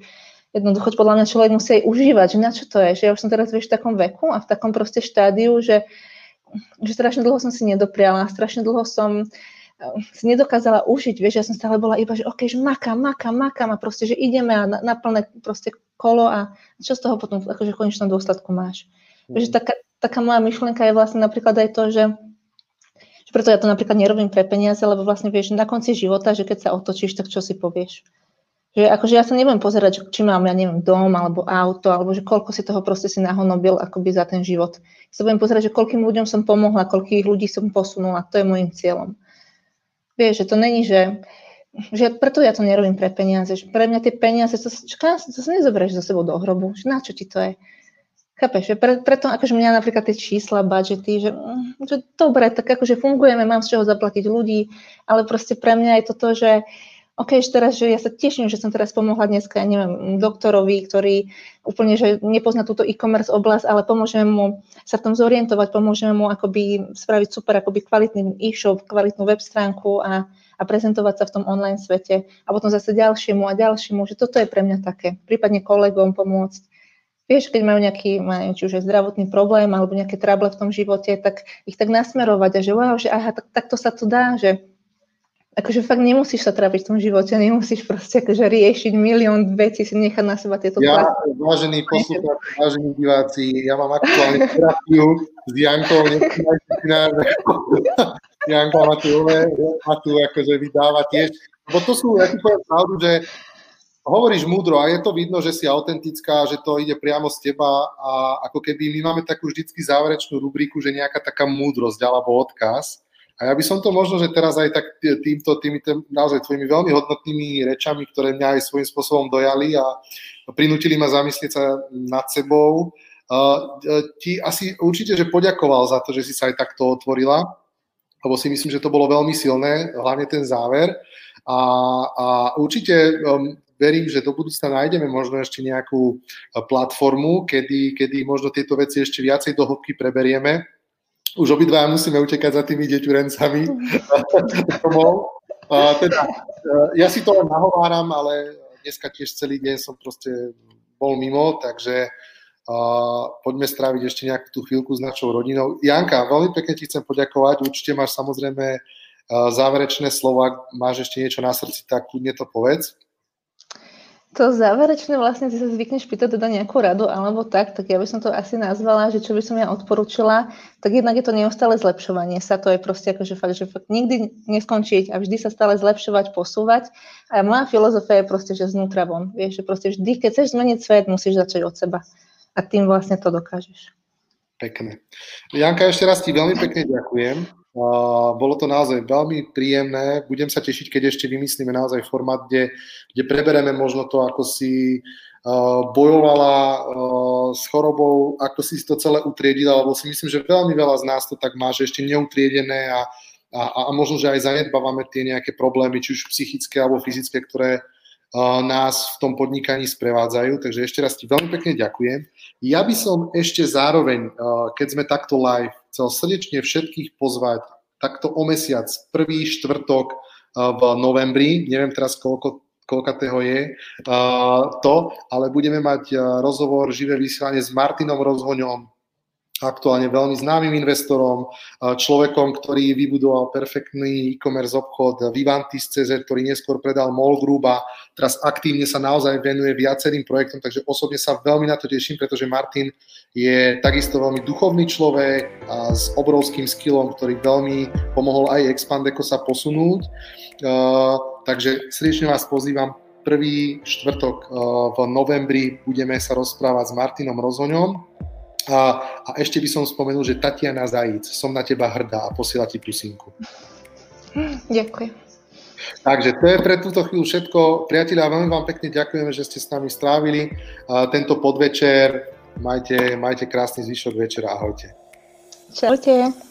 jednoducho podľa mňa človek musí aj užívať, že na čo to je, že ja už som teraz, vieš, v takom veku a v takom proste štádiu, že strašne dlho som si nedopriala, strašne dlho som si nedokázala užiť, vieš, ja som stále bola iba, že okej, že makám a proste, že ideme a na plné proste kolo a čo z toho potom akože v konečnom dôsledku máš. Vieš, taká moja myšlienka je vlastne napríklad aj to, že preto ja to napríklad nerobím pre peniaze, lebo vlastne vieš, na konci života, že keď sa otočíš, tak čo si povieš. Že akože ja sa nebudem pozerať, či mám, ja neviem, dom alebo auto, alebo že koľko si toho proste si nahonobil akoby za ten život. Ja sa budem pozerať, že koľkým ľuďom som pomohla, koľkých ľudí som posunula, to je môjim cieľom. Vieš, že to není, že preto ja to nerobím pre peniaze, že pre mňa tie peniaze, to sa nezoberieš so sebou do hrobu, že na čo ti to je? Chápeš, že preto akože mňa napríklad tie čísla, budžety, že dobre, tak akože fungujeme, mám z čoho zaplatiť ľudí, ale proste pre mňa je to to, že okej, že teraz, že ja sa teším, že som teraz pomohla dneska, ja neviem, doktorovi, ktorý úplne, že nepozná túto e-commerce oblasť, ale pomôžeme mu sa v tom zorientovať, pomôžeme mu akoby spraviť super, akoby kvalitný e-shop, kvalitnú web stránku a prezentovať sa v tom online svete. A potom zase ďalšiemu a ďalšiemu, že toto je pre mňa také. Prípadne kolegom pomôcť. Vieš, keď majú nejaký, či už je zdravotný problém alebo nejaké trable v tom živote, tak ich tak nasmerovať a že wow, že aha, takto sa to dá, že akože fakt nemusíš sa trápiť v tom živote, nemusíš proste akože riešiť milión vecí, si nechať na seba tieto plášky. Vážení poslucháči, vážení diváci, ja mám aktuálne terapiu s Jankou, Janka ma tu akože vydáva tiež, bo to sú, ja ti poviem pravdu, že hovoríš múdro a je to vidno, že si autentická, že to ide priamo z teba a ako keby my máme takú vždycky záverečnú rubriku, že nejaká taká múdrosť alebo odkaz. A ja by som to možno, že teraz aj tak týmito naozaj tvojimi veľmi hodnotnými rečami, ktoré mňa aj svojím spôsobom dojali a prinútili ma zamyslieť sa nad sebou, ti asi určite, že poďakoval za to, že si sa aj takto otvorila, lebo si myslím, že to bolo veľmi silné, hlavne ten záver. A určite verím, že do budúcna nájdeme možno ešte nejakú platformu, kedy možno tieto veci ešte viacej do hĺbky preberieme. Už obidva musíme utekať za tými deťurencami. Teda, ja si to len nahováram, ale dneska tiež celý deň som proste bol mimo, takže poďme stráviť ešte nejakú tú chvíľku s našou rodinou. Janka, veľmi pekne ti chcem poďakovať. Určite máš samozrejme záverečné slova. Máš ešte niečo na srdci, tak kľudne to povedz. To záverečné vlastne, ty sa zvykneš pýtať teda nejakú radu alebo tak ja by som to asi nazvala, že čo by som ja odporúčila, tak jednak je to neustále zlepšovanie sa, to je proste akože fakt, že fakt nikdy neskončiť a vždy sa stále zlepšovať, posúvať a moja filozofia je proste, že znútra von, vieš, že proste vždy, keď chceš zmeniť svet, musíš začať od seba a tým vlastne to dokážeš. Pekne. Janka, ešte raz ti veľmi pekne ďakujem. Bolo to naozaj veľmi príjemné. Budem sa tešiť, keď ešte vymyslíme naozaj formát, kde prebereme možno to, ako si bojovala s chorobou, ako si to celé utriedila, lebo si myslím, že veľmi veľa z nás to tak má, že ešte neutriedené a možno, že aj zanedbávame tie nejaké problémy, či už psychické alebo fyzické, ktoré nás v tom podnikaní sprevádzajú, takže ešte raz ti veľmi pekne ďakujem. Ja by som ešte zároveň, keď sme takto live, chcel srdečne všetkých pozvať takto o mesiac, prvý štvrtok v novembri, neviem teraz koľkatého je to, ale budeme mať rozhovor, živé vysielanie s Martinom Rozhoňom, aktuálne veľmi známym investorom, človekom, ktorý vybudoval perfektný e-commerce obchod Vivantis.cz, ktorý neskôr predal Mall Group a teraz aktívne sa naozaj venuje viacerým projektom, takže osobne sa veľmi na to teším, pretože Martin je takisto veľmi duchovný človek a s obrovským skillom, ktorý veľmi pomohol aj Expandeco sa posunúť. Takže srdečne vás pozývam, prvý štvrtok v novembri budeme sa rozprávať s Martinom Rozhoňom. A ešte by som spomenul, že Tatiana Zajíc, som na teba hrdá a posiela ti pusinku. Ďakujem. Takže to je pre túto chvíľu všetko. Priatelia, veľmi vám pekne ďakujeme, že ste s nami strávili tento podvečer. Majte krásny zvyšok večera. Ahojte. Čaute.